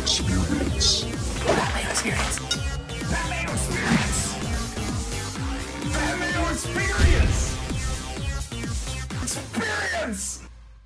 experience.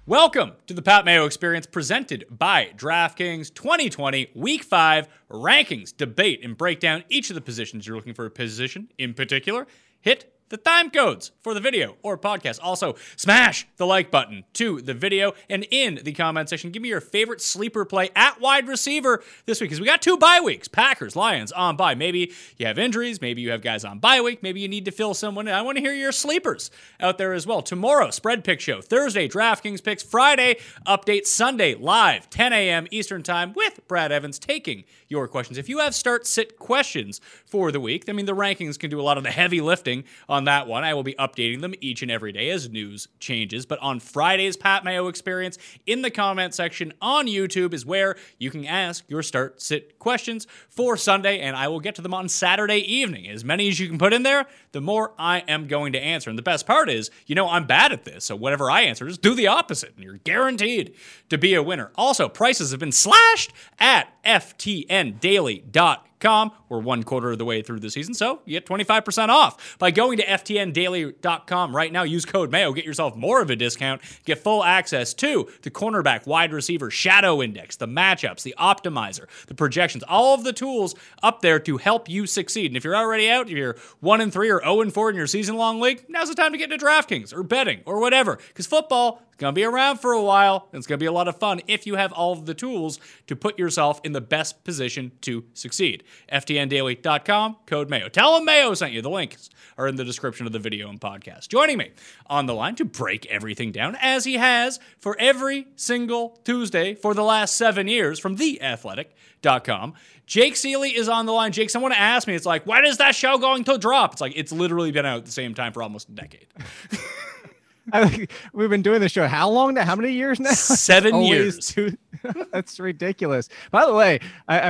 Welcome to the Pat Mayo Experience presented by DraftKings 2020 Week 5 rankings, debate, and break down each of the positions. You're looking for a position in particular, hit the time codes for the video or podcast. Also, smash the like button to the video and in the comment section, give me your favorite sleeper play at wide receiver this week because we got two bye weeks, Packers, Lions on bye. Maybe you have injuries, maybe you have guys on bye week, maybe you need to fill someone in. I want to hear your sleepers out there as well. Tomorrow, Spread Pick Show, Thursday, DraftKings Picks, Friday, Update, Sunday, live, 10 a.m. Eastern Time with Brad Evans taking your questions. If you have start-sit questions for the week, I mean, the rankings can do a lot of the heavy lifting on that one. I will be updating them each and every day as news changes. But on Friday's Pat Mayo Experience, in the comment section on YouTube is where you can ask your start, sit questions for Sunday, and I will get to them on Saturday evening. As many as you can put in there, the more I am going to answer. And the best part is, you know, I'm bad at this, so whatever I answer, just do the opposite, and you're guaranteed to be a winner. Also, prices have been slashed at FTNDaily.com. We're one quarter of the way through the season, so you get 25% off by going to FTNDaily.com right now. Use code Mayo, get yourself more of a discount. Get full access to the cornerback, wide receiver, shadow index, the matchups, the optimizer, the projections, all of the tools up there to help you succeed. And if you're already out, if you're 1-3 or 0-4 in your season-long league, now's the time to get into DraftKings or betting or whatever, because football is going to be around for a while, and it's going to be a lot of fun if you have all of the tools to put yourself in the best position to succeed. FTNDaily.com, code Mayo. Tell them Mayo sent you. The links are in the description of the video and podcast. Joining me on the line to break everything down, as he has for every single Tuesday for the last 7 years from TheAthletic.com, Jake Seeley is on the line. Jake, someone asked me, it's like, when is that show going to drop? It's like, it's literally been out at the same time for almost a decade. We've been doing this show how long now? How many years now? 7 years. That's ridiculous. By the way,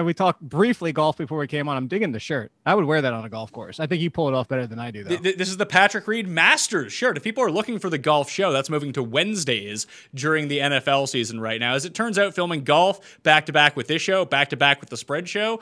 we talked briefly golf before we came on. I'm digging the shirt. I would wear that on a golf course. I think you pull it off better than I do, though. This is the Patrick Reed Masters shirt. If people are looking for the golf show, that's moving to Wednesdays during the NFL season right now. As it turns out, filming golf back-to-back with this show, back-to-back with the Spread Show,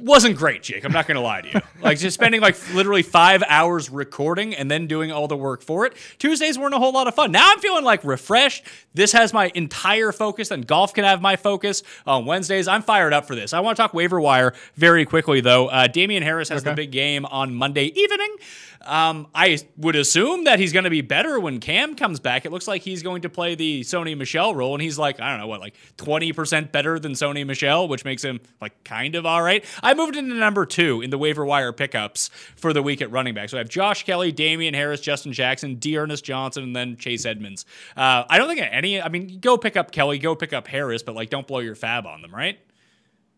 wasn't great, Jake. I'm not going to lie to you. Like, just spending like literally 5 hours recording and then doing all the work for it. Tuesdays weren't a whole lot of fun. Now I'm feeling like refreshed. This has my entire focus, and golf can have my focus on Wednesdays. I'm fired up for this. I want to talk waiver wire very quickly, though. Damien Harris has the big game on Monday evening. I would assume that he's going to be better when Cam comes back. It looks like he's going to play the Sony Michel role, and he's like, I don't know, what, like 20% better than Sony Michel, which makes him like kind of all right. I moved into number 2 in the waiver wire pickups for the week at running back. So I have Josh Kelley, Damien Harris, Justin Jackson, D'Ernest Johnson, and then Chase Edmonds. I don't think any, I mean, go pick up Kelley, go pick up Harris, but like don't blow your fab on them, right?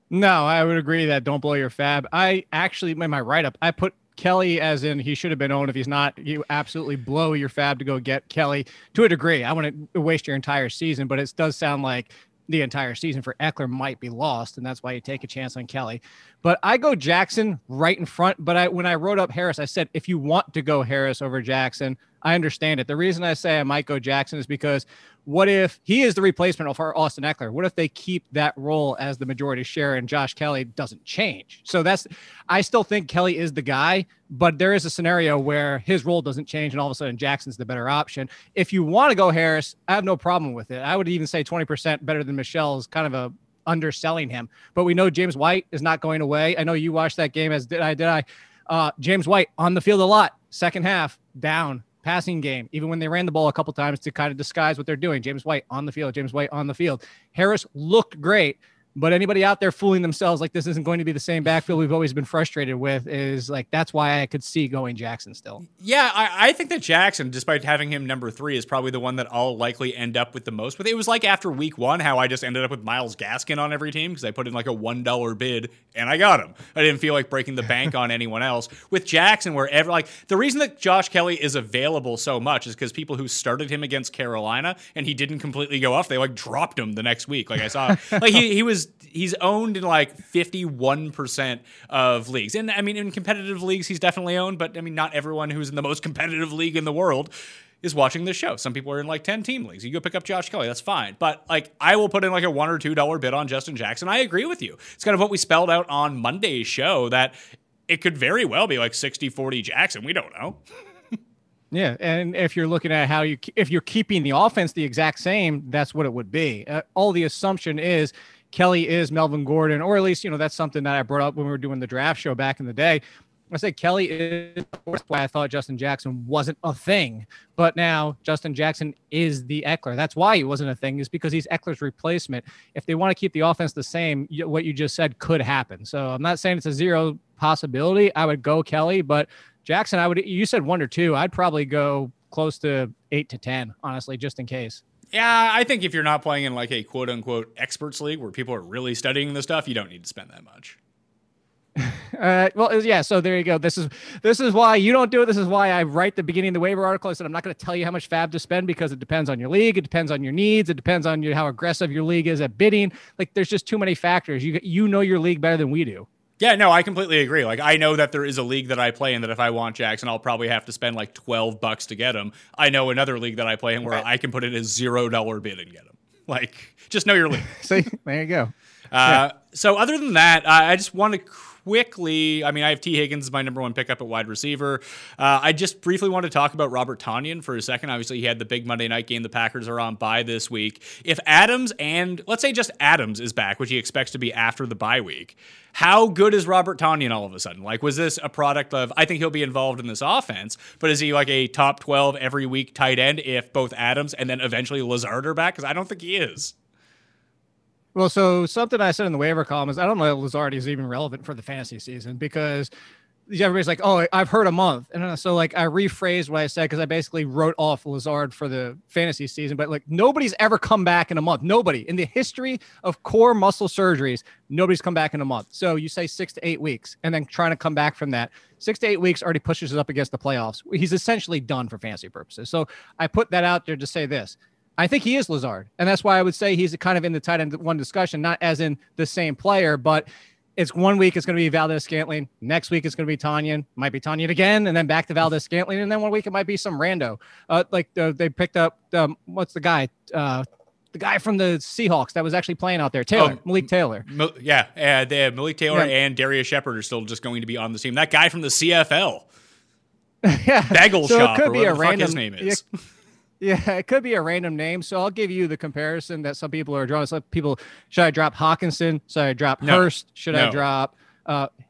No, I would agree that don't blow your fab. I actually, in my write-up, I put Kelley, as in he should have been owned. If he's not, you absolutely blow your fab to go get Kelley to a degree. I wouldn't waste your entire season, but it does sound like the entire season for Ekeler might be lost, and that's why you take a chance on Kelley. But I go Jackson right in front. But when I wrote up Harris, I said, if you want to go Harris over Jackson, I understand it. The reason I say I might go Jackson is because what if he is the replacement for Austin Ekeler? What if they keep that role as the majority share and Josh Kelley doesn't change? So I still think Kelley is the guy, but there is a scenario where his role doesn't change and all of a sudden Jackson's the better option. If you want to go Harris, I have no problem with it. I would even say 20% better than Michelle is kind of a underselling him, but we know James White is not going away. I know you watched that game, as did I. James White on the field a lot. Second half down. Passing game, even when they ran the ball a couple times to kind of disguise what they're doing. James White on the field. Harris looked great, but anybody out there fooling themselves like this isn't going to be the same backfield we've always been frustrated with is like, that's why I could see going Jackson still. Yeah, I think that Jackson, despite having him number 3, is probably the one that I'll likely end up with the most. But it was like after week 1, how I just ended up with Myles Gaskin on every team because I put in like a $1 bid and I got him. I didn't feel like breaking the bank on anyone else. With Jackson, wherever, like the reason that Josh Kelley is available so much is because people who started him against Carolina and he didn't completely go off, they like dropped him the next week. Like I saw, like he's owned in like 51% of leagues. And I mean, in competitive leagues, he's definitely owned, but I mean, not everyone who's in the most competitive league in the world is watching this show. Some people are in like 10 team leagues. You go pick up Josh Kelley. That's fine. But like, I will put in like a $1 or $2 bid on Justin Jackson. I agree with you. It's kind of what we spelled out on Monday's show, that it could very well be like 60-40 Jackson. We don't know. Yeah, and if you're looking at if you're keeping the offense the exact same, that's what it would be. All the assumption is Kelley is Melvin Gordon, or at least, you know, that's something that I brought up when we were doing the draft show back in the day. I said Kelley is, that's why I thought Justin Jackson wasn't a thing. But now Justin Jackson is the Ekeler. That's why he wasn't a thing, is because he's Eckler's replacement. If they want to keep the offense the same, what you just said could happen. So I'm not saying it's a zero possibility. I would go Kelley, but Jackson, I would. You said 1 or 2. I'd probably go close to 8 to 10, honestly, just in case. Yeah, I think if you're not playing in like a quote-unquote experts league where people are really studying this stuff, you don't need to spend that much. Well, yeah, so there you go. This is why you don't do it. This is why I write the beginning of the waiver article. I said I'm not going to tell you how much fab to spend because it depends on your league. It depends on your needs. It depends on how aggressive your league is at bidding. Like, there's just too many factors. You know your league better than we do. Yeah, no, I completely agree. Like, I know that there is a league that I play in that if I want Jackson, I'll probably have to spend like $12 to get him. I know another league that I play in where I can put in a $0 bid and get him. Like, just know your league. See, there you go. Yeah. So other than that, I just want to quickly, I mean, I have Tee Higgins, my number one pickup at wide receiver. I just briefly want to talk about Robert Tonyan for a second. Obviously, he had the big Monday night game. The Packers are on bye this week. If Adams, and let's say just Adams, is back, which he expects to be after the bye week, how good is Robert Tonyan all of a sudden? Like, was this a product of, I think he'll be involved in this offense, but is he like a top 12 every week tight end if both Adams and then eventually Lazard are back? Because I don't think he is. Well, so something I said in the waiver column is I don't know if Lazard is even relevant for the fantasy season because everybody's like, oh, I've heard a month. And so like I rephrased what I said because I basically wrote off Lazard for the fantasy season. But like nobody's ever come back in a month. Nobody. In the history of core muscle surgeries, nobody's come back in a month. So you say 6 to 8 weeks and then trying to come back from that. 6 to 8 weeks already pushes us up against the playoffs. He's essentially done for fantasy purposes. So I put that out there to say this. I think he is Lazard, and that's why I would say he's kind of in the tight end one discussion, not as in the same player, but it's 1 week it's going to be Valdes-Scantling, next week it's going to be Tonyan, might be Tonyan again, and then back to Valdes-Scantling, and then 1 week it might be some rando. They picked up, what's the guy? The guy from the Seahawks that was actually playing out there, Taylor, Malik Taylor. They have Malik Taylor and Darius Shepard are still just going to be on the team. That guy from the CFL. Yeah. Bagel so Shop, it could be a random, fuck his name is. Yeah, it could be a random name. So I'll give you the comparison that some people are drawing. Some people, should I drop Hawkinson? Should I drop Hurst? Should I drop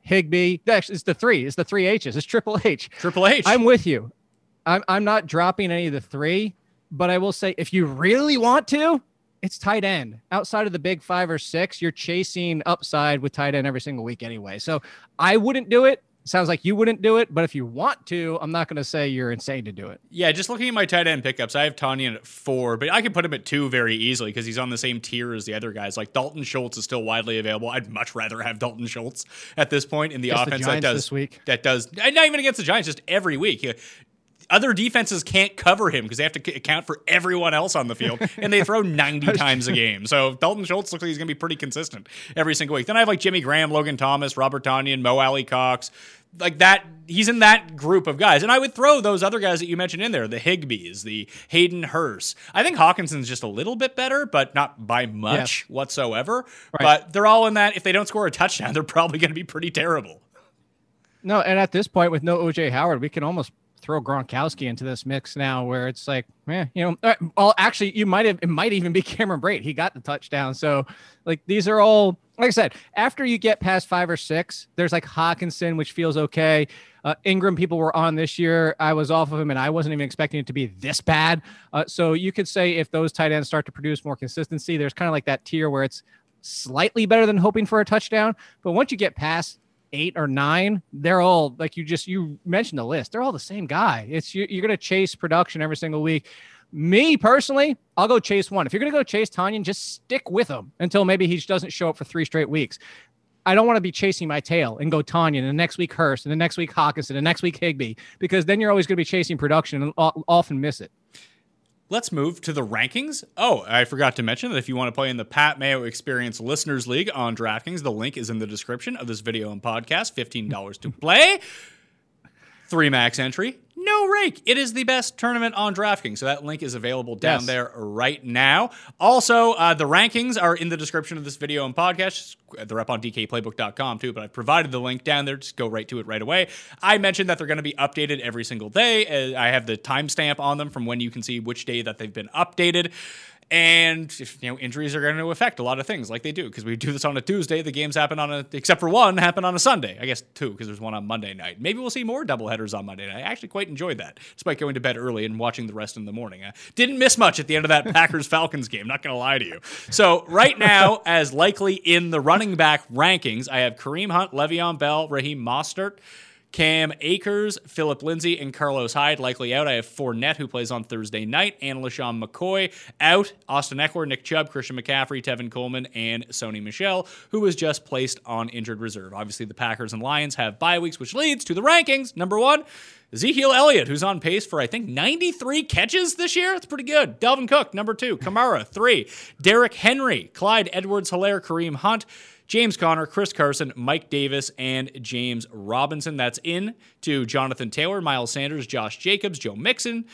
Higbee? Actually, it's the three. It's the three H's. It's Triple H. Triple H. I'm with you. I'm not dropping any of the three, but I will say if you really want to, it's tight end. Outside of the big 5 or 6, you're chasing upside with tight end every single week anyway. So I wouldn't do it. Sounds like you wouldn't do it, but if you want to, I'm not going to say you're insane to do it. Yeah, just looking at my tight end pickups, I have Tonyan at 4, but I could put him at 2 very easily because he's on the same tier as the other guys. Like Dalton Schultz is still widely available. I'd much rather have Dalton Schultz at this point in the offense that does not even against the Giants, just every week. Other defenses can't cover him because they have to account for everyone else on the field, and they throw 90 times a game. So Dalton Schultz looks like he's going to be pretty consistent every single week. Then I have like Jimmy Graham, Logan Thomas, Robert Tonyan, Mo Alley-Cox. Like that, he's in that group of guys. And I would throw those other guys that you mentioned in there, the Higbees, the Hayden Hurst. I think Hawkinson's just a little bit better, but not by much whatsoever. Right. But they're all in that. If they don't score a touchdown, they're probably going to be pretty terrible. No, and at this point, with no O.J. Howard, we can almost throw Gronkowski into this mix now where it's like, actually it might even be Cameron Brate. He got the touchdown. So like, these are all, like I said, after you get past 5 or 6, there's like Hawkinson, which feels okay. Ingram, people were on this year. I was off of him and I wasn't even expecting it to be this bad. So you could say if those tight ends start to produce more consistency, there's kind of like that tier where it's slightly better than hoping for a touchdown. But once you get past 8 or 9, they're all like, you mentioned the list. They're all the same guy. It's you're going to chase production every single week. Me personally, I'll go chase one. If you're going to go chase Tonyan, just stick with him until maybe he doesn't show up for 3 straight weeks. I don't want to be chasing my tail and go Tonyan and the next week Hurst and the next week Hawkinson and the next week Higbee, because then you're always going to be chasing production and often miss it. Let's move to the rankings. Oh, I forgot to mention that if you want to play in the Pat Mayo Experience Listeners League on DraftKings, the link is in the description of this video and podcast. $15 to play. 3 max entry. no rake. It is the best tournament on DraftKings. So that link is available down there right now. Also, the rankings are in the description of this video and podcast. They're up on dkplaybook.com too, but I provided the link down there. Just go right to it right away. I mentioned that they're going to be updated every single day. I have the timestamp on them from when you can see which day that they've been updated. And if, you know, injuries are going to affect a lot of things like they do, because we do this on a Tuesday. The games happen on a, except for one, happen on a Sunday. I guess two, because there's one on Monday night. Maybe we'll see more doubleheaders on Monday night. I actually quite enjoyed that, despite going to bed early and watching the rest in the morning. I didn't miss much at the end of that Packers-Falcons game, not going to lie to you. So right now, as likely in the running back rankings, I have Kareem Hunt, Le'Veon Bell, Raheem Mostert, Cam Akers, Phillip Lindsay, and Carlos Hyde likely out. I have Fournette, who plays on Thursday night, and LaShawn McCoy out, Austin Ekeler, Nick Chubb, Christian McCaffrey, Tevin Coleman, and Sony Michel, who was just placed on injured reserve. Obviously, the Packers and Lions have bye weeks, which leads to the rankings. Number one, Ezekiel Elliott, who's on pace for, I think, 93 catches this year. That's pretty good. Dalvin Cook, number two. Kamara, three. Derrick Henry, Clyde Edwards-Helaire, Kareem Hunt, James Conner, Chris Carson, Mike Davis, and James Robinson. That's in to Jonathan Taylor, Miles Sanders, Josh Jacobs, Joe Mixon,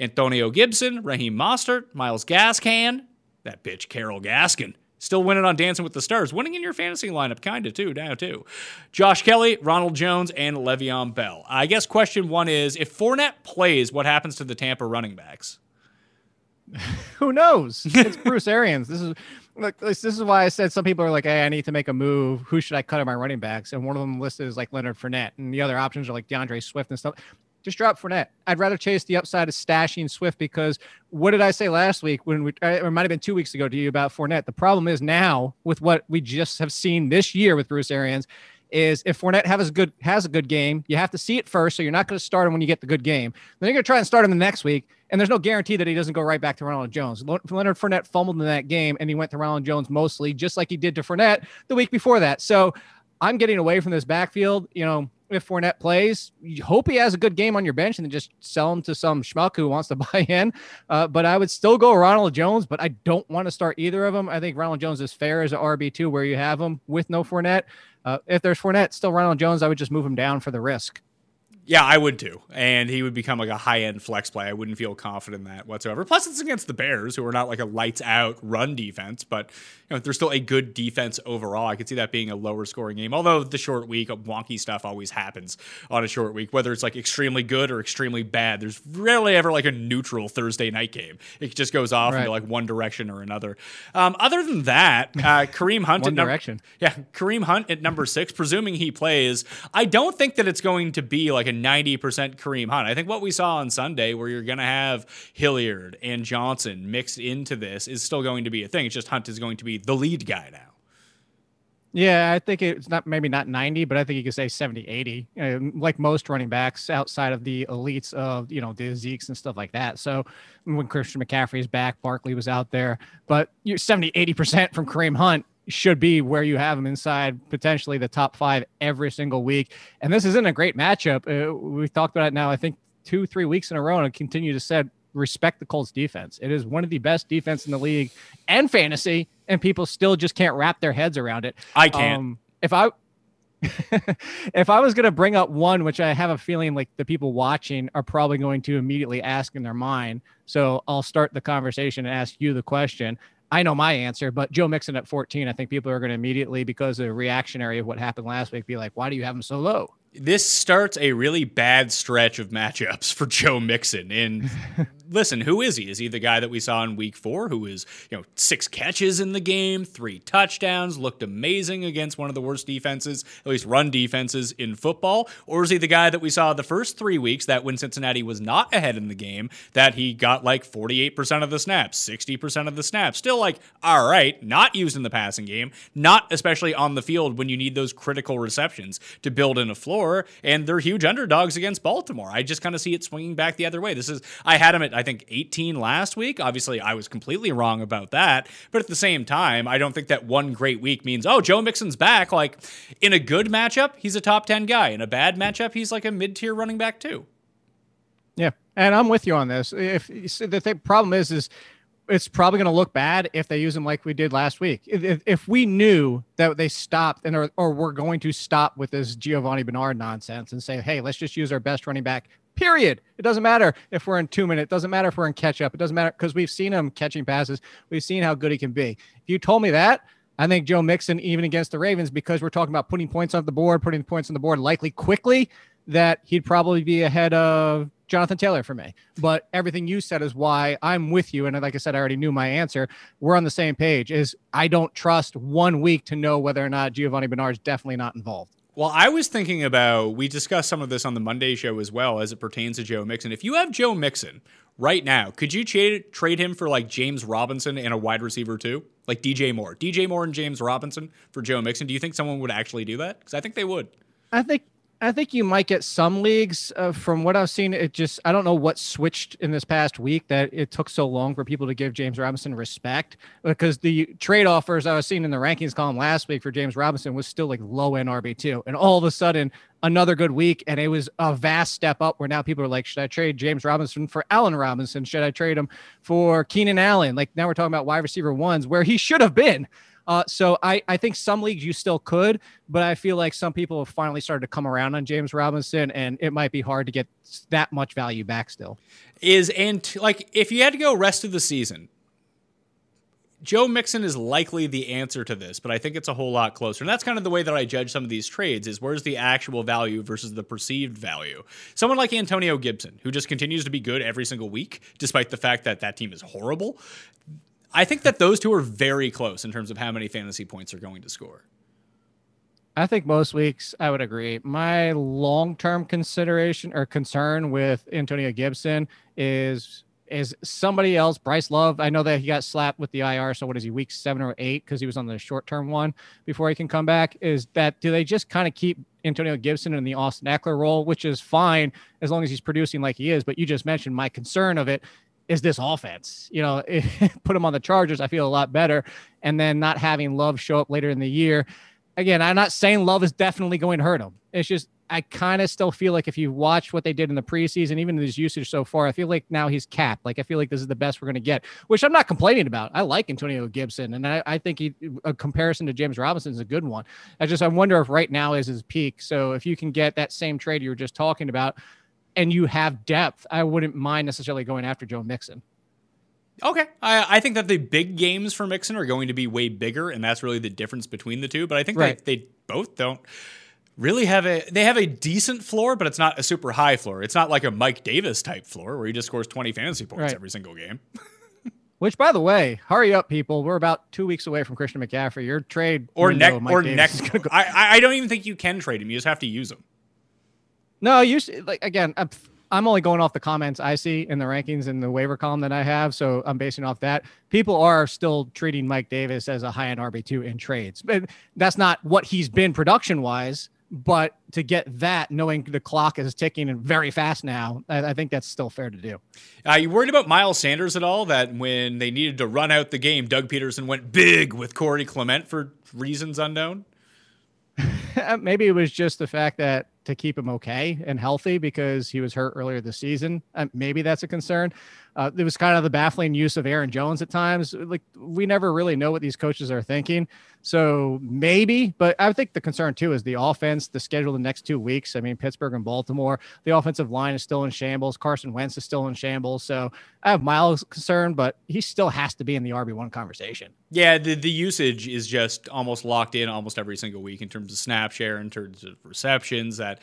Antonio Gibson, Raheem Mostert, Myles Gaskin, that bitch Carol Gaskin. Still winning on Dancing with the Stars. Winning in your fantasy lineup, kind of, too, now, too. Josh Kelley, Ronald Jones, and Le'Veon Bell. I guess question one is, if Fournette plays, what happens to the Tampa running backs? Who knows? It's Bruce Arians. This is why I said some people are like, hey, I need to make a move. Who should I cut in my running backs? And one of them listed is like Leonard Fournette. And the other options are like DeAndre Swift and stuff. Just drop Fournette. I'd rather chase the upside of stashing Swift, because what did I say last week when we, or it might have been 2 weeks ago to you about Fournette? The problem is now with what we just have seen this year with Bruce Arians is if Fournette has a good game, you have to see it first. So you're not going to start him when you get the good game. Then you're going to try and start him the next week. And there's no guarantee that he doesn't go right back to Ronald Jones. Leonard Fournette fumbled in that game, and he went to Ronald Jones mostly, just like he did to Fournette the week before that. So I'm getting away from this backfield. You know, if Fournette plays, you hope he has a good game on your bench and then just sell him to some schmuck who wants to buy in. But I would still go Ronald Jones, but I don't want to start either of them. I think Ronald Jones is fair as an RB2 where you have him with no Fournette. If there's Fournette, still Ronald Jones, I would just move him down for the risk. Yeah, I would too. And he would become like a high-end flex play. I wouldn't feel confident in that whatsoever. Plus, it's against the Bears, who are not like a lights-out run defense, but you know, they're still a good defense overall. I could see that being a lower-scoring game, although the short week, wonky stuff always happens on a short week, whether it's like extremely good or extremely bad. There's rarely ever like a neutral Thursday night game. It just goes off into like one direction or another. Other than that, Kareem Hunt Kareem Hunt at number six, presuming he plays. I don't think that it's going to be like a 90% Kareem Hunt. I think what we saw on Sunday, where you're going to have Hilliard and Johnson mixed into this, is still going to be a thing. It's just Hunt is going to be the lead guy now. Yeah, I think it's not, maybe not 90, but I think you could say 70, 80, like most running backs outside of the elites of, you know, the Zeeks and stuff like that. So when Christian McCaffrey is back, Barkley was out there, but you're 70, 80% from Kareem Hunt. Should be where you have them inside potentially the top five every single week. And this isn't a great matchup. We've talked about it now, I think, 2-3 weeks in a row, and I continue to say, respect the Colts defense. It is one of the best defense in the league and fantasy, and people still just can't wrap their heads around it. I can't. If I was going to bring up one, which I have a feeling like the people watching are probably going to immediately ask in their mind, so I'll start the conversation and ask you the question. I know my answer, but Joe Mixon at 14, I think people are going to immediately, because of the reactionary of what happened last week, be like, why do you have him so low? This starts a really bad stretch of matchups for Joe Mixon. And listen, who is he? Is he the guy that we saw in week four, who is, you know, 6 catches in the game, 3 touchdowns, looked amazing against one of the worst defenses, at least run defenses in football? Or is he the guy that we saw the first 3 weeks that when Cincinnati was not ahead in the game, that he got like 48% of the snaps, 60% of the snaps, still like, all right, not used in the passing game, not especially on the field when you need those critical receptions to build in a floor, and they're huge underdogs against Baltimore. I just kind of see it swinging back the other way. I had him at, I think, 18 last week. Obviously, I was completely wrong about that. But at the same time, I don't think that one great week means, oh, Joe Mixon's back. Like, in a good matchup, he's a top 10 guy. In a bad matchup, he's like a mid-tier running back too. Yeah, and I'm with you on this. The problem is it's probably going to look bad if they use him like we did last week. If we knew that they stopped or we're going to stop with this Giovanni Bernard nonsense and say, hey, let's just use our best running back period. It doesn't matter if we're in 2 minutes. It doesn't matter if we're in catch up. It doesn't matter because we've seen him catching passes. We've seen how good he can be. If you told me that, I think Joe Mixon, even against the Ravens, because we're talking about putting points off the board, putting points on the board likely quickly, that he'd probably be ahead of Jonathan Taylor for me. But everything you said is why I'm with you. And like I said, I already knew my answer. We're on the same page is I don't trust 1 week to know whether or not Giovanni Bernard is definitely not involved. Well, I was thinking about, we discussed some of this on the Monday show as well as it pertains to Joe Mixon. If you have Joe Mixon right now, could you trade him for like James Robinson and a wide receiver too? Like DJ Moore and James Robinson for Joe Mixon. Do you think someone would actually do that? Because I think they would. I think you might get some leagues from what I've seen. I don't know what switched in this past week that it took so long for people to give James Robinson respect, because the trade offers I was seeing in the rankings column last week for James Robinson was still like low end RB2. And all of a sudden another good week. And it was a vast step up where now people are like, should I trade James Robinson for Allen Robinson? Should I trade him for Keenan Allen? Like now we're talking about wide receiver ones where he should have been. So I think some leagues you still could, but I feel like some people have finally started to come around on James Robinson, and it might be hard to get that much value back still. If you had to go rest of the season, Joe Mixon is likely the answer to this, but I think it's a whole lot closer. And that's kind of the way that I judge some of these trades is where's the actual value versus the perceived value. Someone like Antonio Gibson, who just continues to be good every single week, despite the fact that that team is horrible, I think that those two are very close in terms of how many fantasy points they're going to score. I think most weeks I would agree. My long-term consideration or concern with Antonio Gibson is somebody else, Bryce Love. I know that he got slapped with the IR. So what is he, week 7 or 8? Because he was on the short-term one before he can come back. Is that do they just kind of keep Antonio Gibson in the Austin Ekeler role, which is fine as long as he's producing like he is? But you just mentioned my concern of it. Is this offense, put him on the Chargers. I feel a lot better. And then not having Love show up later in the year. Again, I'm not saying Love is definitely going to hurt him. It's just, I kind of still feel like if you watch what they did in the preseason, even his usage so far, I feel like now he's capped. Like, I feel like this is the best we're going to get, which I'm not complaining about. I like Antonio Gibson. And I think a comparison to James Robinson is a good one. I wonder if right now is his peak. So if you can get that same trade you were just talking about, and you have depth, I wouldn't mind necessarily going after Joe Mixon. Okay. I think that the big games for Mixon are going to be way bigger, and that's really the difference between the two. But I think they both don't really have they have a decent floor, but it's not a super high floor. It's not like a Mike Davis type floor where he just scores 20 fantasy points every single game. Which, by the way, hurry up, people. We're about 2 weeks away from Christian McCaffrey. Your trade next. I don't even think you can trade him. You just have to use him. No, I'm only going off the comments I see in the rankings and the waiver column that I have, so I'm basing off that. People are still treating Mike Davis as a high-end RB2 in trades. But that's not what he's been production-wise, but to get that, knowing the clock is ticking and very fast now, I think that's still fair to do. You worried about Miles Sanders at all, that when they needed to run out the game, Doug Peterson went big with Corey Clement for reasons unknown? Maybe it was just the fact that to keep him okay and healthy because he was hurt earlier this season. Maybe that's a concern. It was kind of the baffling use of Aaron Jones at times. Like, we never really know what these coaches are thinking. So maybe, but I think the concern too is the offense, the schedule the next 2 weeks. I mean, Pittsburgh and Baltimore, the offensive line is still in shambles. Carson Wentz is still in shambles. So I have Miles concerned, but he still has to be in the RB1 conversation. Yeah, the usage is just almost locked in almost every single week in terms of snap share, in terms of receptions. That,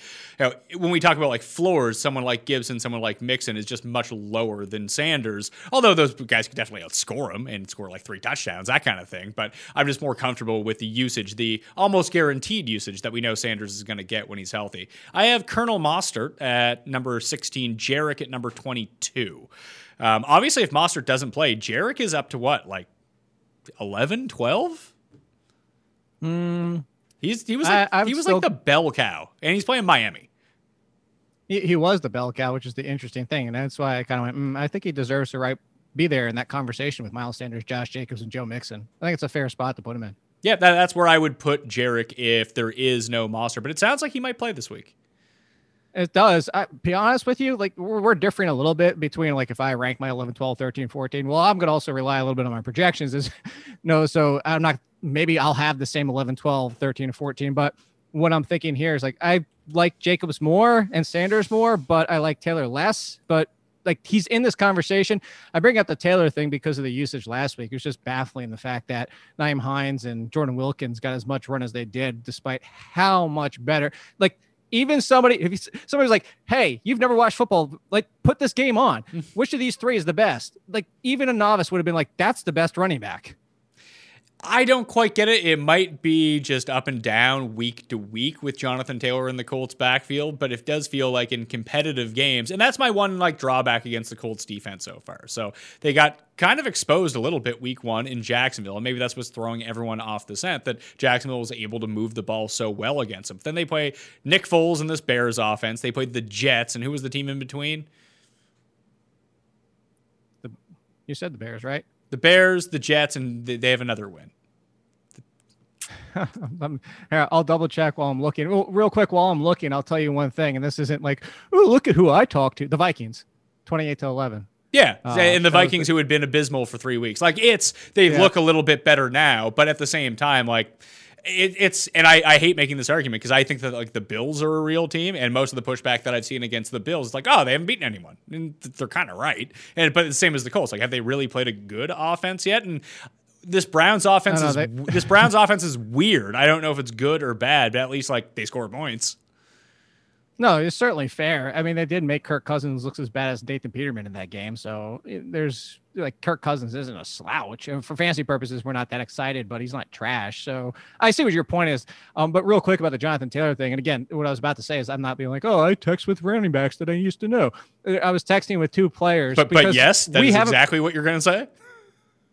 when we talk about like floors, someone like Gibson, someone like Mixon is just much lower than Sanders, although those guys could definitely outscore him and score like 3 touchdowns, that kind of thing. But I'm just more comfortable with the usage, the almost guaranteed usage that we know Sanders is going to get when he's healthy. I have Colonel Mostert at number 16, Jerick at number 22. Obviously, if Mostert doesn't play, Jerick is up to what, like 11, 12? He was the bell cow, and he's playing Miami. He was the bell cow, which is the interesting thing, and that's why I kind of went, I think he deserves to be there in that conversation with Miles Sanders, Josh Jacobs, and Joe Mixon. I think it's a fair spot to put him in. Yeah, that's where I would put Jerick if there is no Monster, but it sounds like he might play this week. It does. I be honest with you, like we're differing a little bit between like if I rank my 11, 12, 13, 14, well, I'm going to also rely a little bit on my projections. So maybe I'll have the same 11, 12, 13, and 14, but what I'm thinking here is like, I like Jacobs more and Sanders more, but I like Taylor less. But like, he's in this conversation. I bring up the Taylor thing because of the usage last week. It was just baffling, the fact that Nyheim Hines and Jordan Wilkins got as much run as they did, despite how much better. Like, even somebody, if somebody's like, hey, you've never watched football, like, put this game on. Which of these three is the best? Like, even a novice would have been like, that's the best running back. I don't quite get it. It might be just up and down week to week with Jonathan Taylor in the Colts backfield, but it does feel like in competitive games, and that's my one like drawback against the Colts defense so far. So they got kind of exposed a little bit week one in Jacksonville, and maybe that's what's throwing everyone off the scent, that Jacksonville was able to move the ball so well against them. But then they play Nick Foles in this Bears offense. They played the Jets, and who was the team in between? You said the Bears, right? The Bears, the Jets, and they have another win. I'll double check while I'm looking. Real quick, while I'm looking, I'll tell you one thing, and this isn't like, oh, look at who I talked to. The Vikings, 28-11. Yeah, and the Vikings, who had been abysmal for 3 weeks. Like, they look a little bit better now, but at the same time, like... I hate making this argument because I think that like the Bills are a real team, and most of the pushback that I've seen against the Bills is like, oh, they haven't beaten anyone, and they're kind of right. But it's the same as the Colts, like, have they really played a good offense yet? And this Browns offense this Browns offense is weird. I don't know if it's good or bad, but at least like they score points. No, it's certainly fair. I mean, they did make Kirk Cousins look as bad as Nathan Peterman in that game. So there's like, Kirk Cousins isn't a slouch. And for fantasy purposes, we're not that excited, but he's not trash. So I see what your point is. But real quick about the Jonathan Taylor thing. And again, what I was about to say is I'm not being like, oh, I text with running backs that I used to know. I was texting with two players. But yes, that is exactly what you're going to say.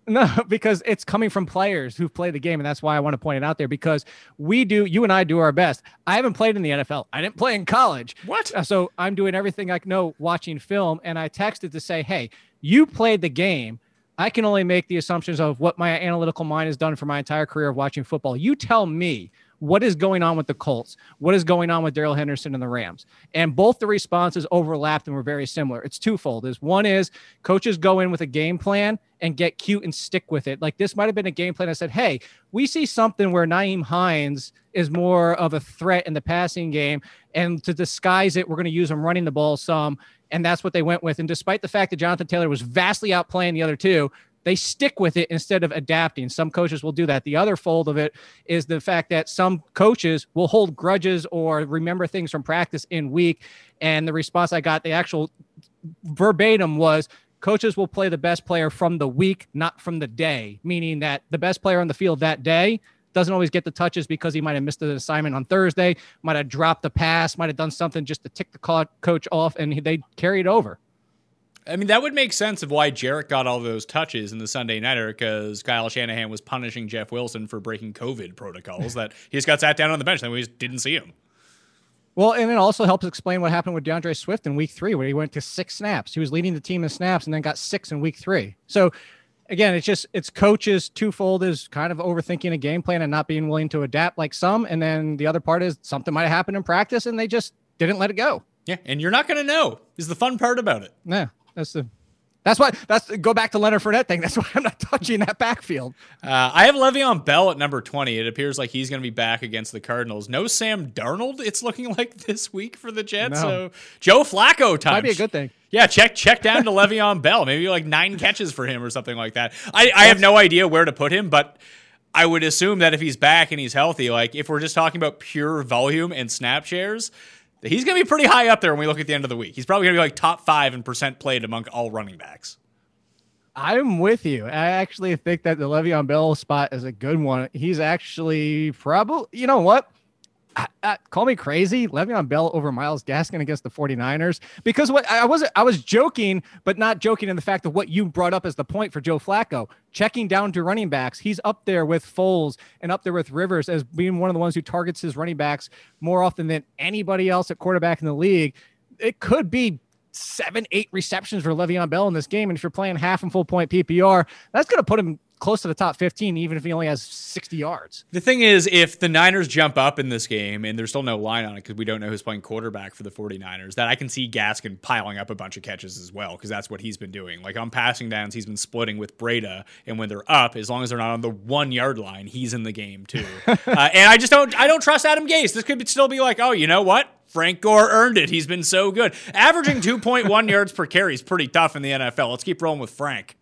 No, because it's coming from players who've played the game, and that's why I want to point it out there, because you and I do our best. I haven't played in the NFL. I didn't play in college. What? So I'm doing everything I know, watching film, and I texted to say, hey, you played the game. I can only make the assumptions of what my analytical mind has done for my entire career of watching football. You tell me what is going on with the Colts, what is going on with Darrell Henderson and the Rams. And both the responses overlapped and were very similar. It's twofold. One is coaches go in with a game plan and get cute and stick with it. Like, this might have been a game plan. I said, hey, we see something where Nyheim Hines is more of a threat in the passing game, and to disguise it, we're going to use him running the ball some. And that's what they went with. And despite the fact that Jonathan Taylor was vastly outplaying the other two, they stick with it instead of adapting. Some coaches will do that. The other fold of it is the fact that some coaches will hold grudges or remember things from practice in week. And the response I got, the actual verbatim, was coaches will play the best player from the week, not from the day, meaning that the best player on the field that day doesn't always get the touches because he might have missed an assignment on Thursday, might have dropped the pass, might have done something just to tick the coach off, and they carry it over. I mean, that would make sense of why Jerick got all those touches in the Sunday Nighter, because Kyle Shanahan was punishing Jeff Wilson for breaking COVID protocols that he just got sat down on the bench and we just didn't see him. Well, and it also helps explain what happened with DeAndre Swift in week 3, where he went to 6 snaps. He was leading the team in snaps and then got 6 in week 3. So again, it's coaches twofold, is kind of overthinking a game plan and not being willing to adapt like some. And then the other part is something might have happened in practice and they just didn't let it go. Yeah. And you're not going to know is the fun part about it. Yeah. That's go back to Leonard Fournette thing. That's why I'm not touching that backfield. I have Le'Veon Bell at number 20. It appears like he's going to be back against the Cardinals. No Sam Darnold, it's looking like, this week for the Jets. No. So Joe Flacco time. Might be a good thing. Yeah, check down to Le'Veon Bell. Maybe like 9 catches for him or something like that. I have no idea where to put him, but I would assume that if he's back and he's healthy, like if we're just talking about pure volume and snap shares, he's going to be pretty high up there when we look at the end of the week. He's probably going to be like top 5 in percent played among all running backs. I'm with you. I actually think that the Le'Veon Bell spot is a good one. He's actually probably, you know what? Call me crazy. Le'Veon Bell over Myles Gaskin against the 49ers, because what I was joking, but not joking in the fact of what you brought up as the point for Joe Flacco. Checking down to running backs, he's up there with Foles and up there with Rivers as being one of the ones who targets his running backs more often than anybody else at quarterback in the league. It could be 7, 8 receptions for Le'Veon Bell in this game. And if you're playing half and full point PPR, that's going to put him close to the top 15, even if he only has 60 yards. The thing is, if the Niners jump up in this game, and there's still no line on it because we don't know who's playing quarterback for the 49ers, that I can see Gaskin piling up a bunch of catches as well, because that's what he's been doing. Like on passing downs, he's been splitting with Breda, and when they're up, as long as they're not on the 1 yard line, he's in the game too. And I just don't trust Adam Gase. This could still be like, oh, you know what? Frank Gore earned it. He's been so good. Averaging 2.1 yards per carry is pretty tough in the NFL. Let's keep rolling with Frank.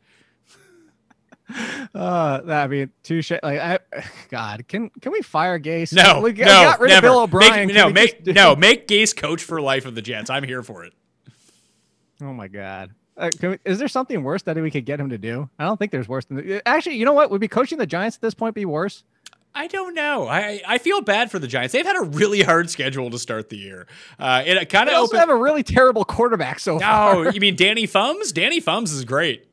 I mean, touche. Like, God, can we fire Gase? No, we got rid of Bill O'Brien. Make Gase coach for life of the Jets. I'm here for it. Oh my God, is there something worse that we could get him to do? I don't think there's worse than that. Actually, you know what? Would be coaching the Giants at this point be worse? I don't know. I feel bad for the Giants. They've had a really hard schedule to start the year. It kind of also have a really terrible quarterback so far. Oh, you mean Danny Fums? Danny Fums is great.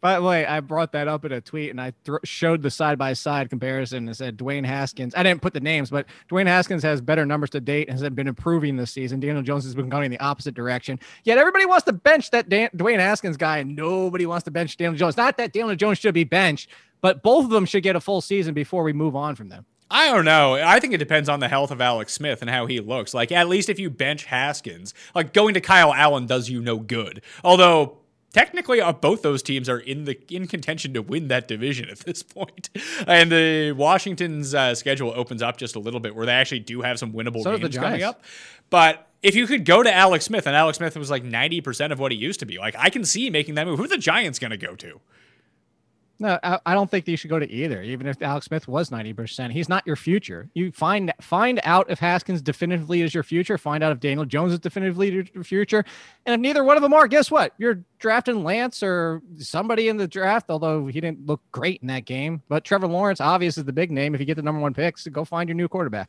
By the way, I brought that up in a tweet, and I showed the side-by-side comparison and said Dwayne Haskins. I didn't put the names, but Dwayne Haskins has better numbers to date and has been improving this season. Daniel Jones has been going in the opposite direction. Yet everybody wants to bench that Dwayne Haskins guy, and nobody wants to bench Daniel Jones. Not that Daniel Jones should be benched, but both of them should get a full season before we move on from them. I don't know. I think it depends on the health of Alex Smith and how he looks. Like, at least if you bench Haskins, like going to Kyle Allen does you no good. Although technically, both those teams are in contention to win that division at this point. And the Washington's schedule opens up just a little bit where they actually do have some winnable games coming up. But if you could go to Alex Smith, and Alex Smith was like 90% of what he used to be, like I can see making that move. Who are the Giants going to go to? No, I don't think you should go to either, even if Alex Smith was 90%. He's not your future. You find out if Haskins definitively is your future, find out if Daniel Jones is definitively your future, and if neither one of them are, guess what? You're drafting Lance or somebody in the draft, although he didn't look great in that game. But Trevor Lawrence, obvious, is the big name. If you get the number one pick, so go find your new quarterback.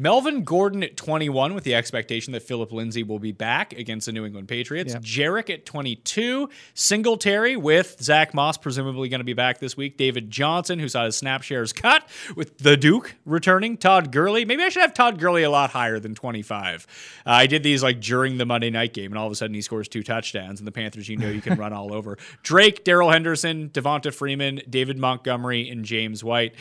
Melvin Gordon at 21 with the expectation that Philip Lindsay will be back against the New England Patriots. Yep. Jerick at 22. Singletary with Zach Moss presumably going to be back this week. David Johnson, who saw his snap shares cut, with the Duke returning. Todd Gurley. Maybe I should have Todd Gurley a lot higher than 25. I did these like during the Monday night game, and all of a sudden he scores 2 touchdowns, and the Panthers, you know, you can run all over. Drake, Darrell Henderson, Devonta Freeman, David Montgomery, and James White.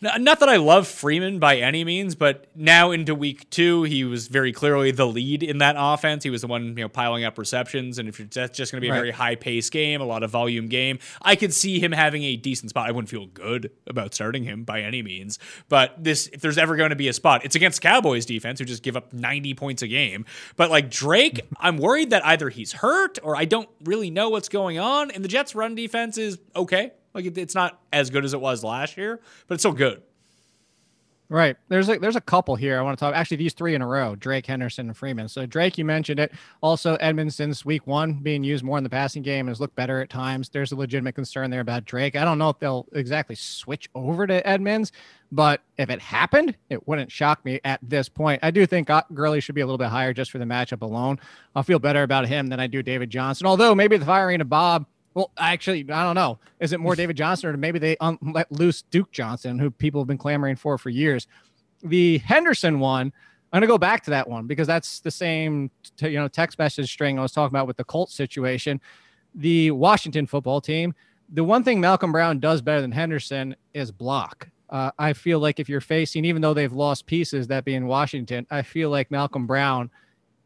Not that I love Freeman by any means, but now into week 2, he was very clearly the lead in that offense. He was the one, you know, piling up receptions. And if that's just going to be a very high-paced game, a lot of volume game, I could see him having a decent spot. I wouldn't feel good about starting him by any means. But this, if there's ever going to be a spot, it's against Cowboys defense, who just give up 90 points a game. But like Drake, I'm worried that either he's hurt or I don't really know what's going on. And the Jets' run defense is okay. Like it's not as good as it was last year, but it's still good. Right. There's a couple here I want to talk. Actually, these 3 in a row, Drake, Henderson, and Freeman. So Drake, you mentioned it. Also, Edmonds since week 1 being used more in the passing game has looked better at times. There's a legitimate concern there about Drake. I don't know if they'll exactly switch over to Edmonds, but if it happened, it wouldn't shock me at this point. I do think Gurley should be a little bit higher just for the matchup alone. I'll feel better about him than I do David Johnson, although maybe the firing of Bob. Well, actually, I don't know. Is it more David Johnson or maybe they let loose Duke Johnson, who people have been clamoring for years? The Henderson one, I'm going to go back to that one because that's the same text message string I was talking about with the Colts situation. The Washington football team, the one thing Malcolm Brown does better than Henderson is block. I feel like if you're facing, even though they've lost pieces, that being Washington, I feel like Malcolm Brown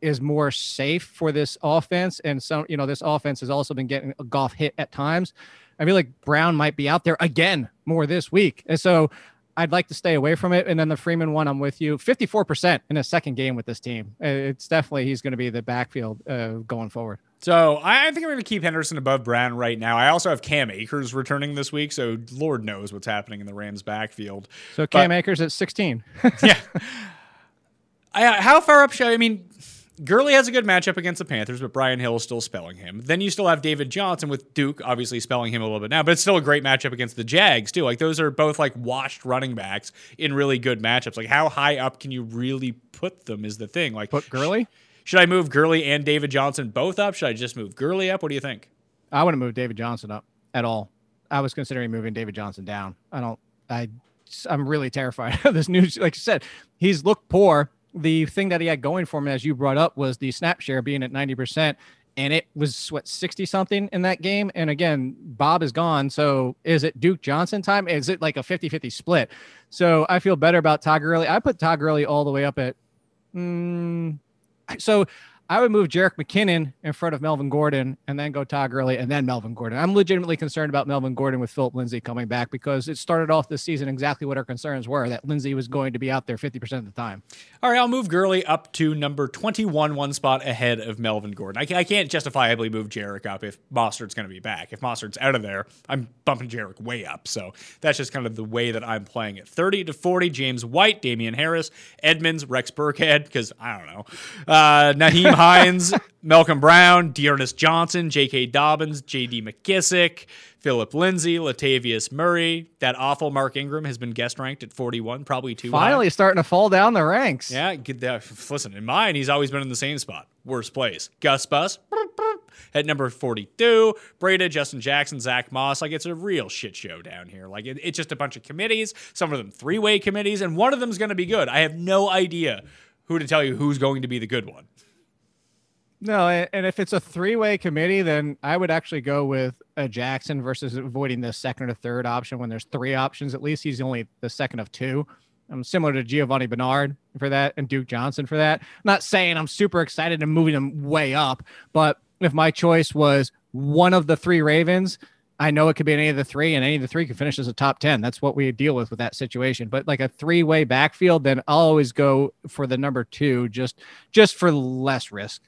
is more safe for this offense. And some, this offense has also been getting a Goff hit at times. I feel like Brown might be out there again more this week. And so I'd like to stay away from it. And then the Freeman one, I'm with you. 54% in a second game with this team. It's definitely, he's going to be the backfield going forward. So I think I'm going to keep Henderson above Brown right now. I also have Cam Akers returning this week, so Lord knows what's happening in the Rams backfield. So Cam Akers at 16. Yeah. How far up should I mean, Gurley has a good matchup against the Panthers, but Brian Hill is still spelling him. Then you still have David Johnson with Duke, obviously spelling him a little bit now, but it's still a great matchup against the Jags, too. Like, those are both, like, washed running backs in really good matchups. Like, how high up can you really put them is the thing. Like, put Gurley? Should I move Gurley and David Johnson both up? Should I just move Gurley up? What do you think? I wouldn't move David Johnson up at all. I was considering moving David Johnson down. I'm really terrified of this news. Like you said, he's looked poor. The thing that he had going for him, as you brought up, was the snap share being at 90%. and it was what, 60 something in that game. And again, Bob is gone. So is it Duke Johnson time? Is it like a 50-50 split? So I feel better about Todd Gurley. I put Todd Gurley all the way up at, so I would move Jerick McKinnon in front of Melvin Gordon and then go Todd Gurley and then Melvin Gordon. I'm legitimately concerned about Melvin Gordon with Philip Lindsay coming back, because it started off this season exactly what our concerns were, that Lindsay was going to be out there 50% of the time. All right, I'll move Gurley up to number 21, one spot ahead of Melvin Gordon. I can't justifiably move Jerick up if Mostert's going to be back. If Mostert's out of there, I'm bumping Jerick way up. So that's just kind of the way that I'm playing it. 30 to 40, James White, Damien Harris, Edmonds, Rex Burkhead, because I don't know. Naheem Hines, Malcolm Brown, Dearness Johnson, J.K. Dobbins, J.D. McKissick, Philip Lindsay, Latavius Murray. That awful Mark Ingram has been guest ranked at 41, probably too high. Finally starting to fall down the ranks. Yeah, listen, in mine, he's always been in the same spot. Worst place. Gus Bus at number 42. Breda, Justin Jackson, Zach Moss. Like, it's a real shit show down here. Like, it's just a bunch of committees, some of them three-way committees, and one of them's going to be good. I have no idea who to tell you who's going to be the good one. No, and if it's a three-way committee, then I would actually go with a Jackson versus avoiding the second or third option when there's three options. At least he's only the second of two. I'm similar to Giovanni Bernard for that and Duke Johnson for that. I'm not saying I'm super excited and moving him way up, but if my choice was one of the three Ravens, I know it could be any of the three, and any of the three could finish as a top 10. That's what we deal with that situation. But like a three-way backfield, then I'll always go for the number two just for less risk.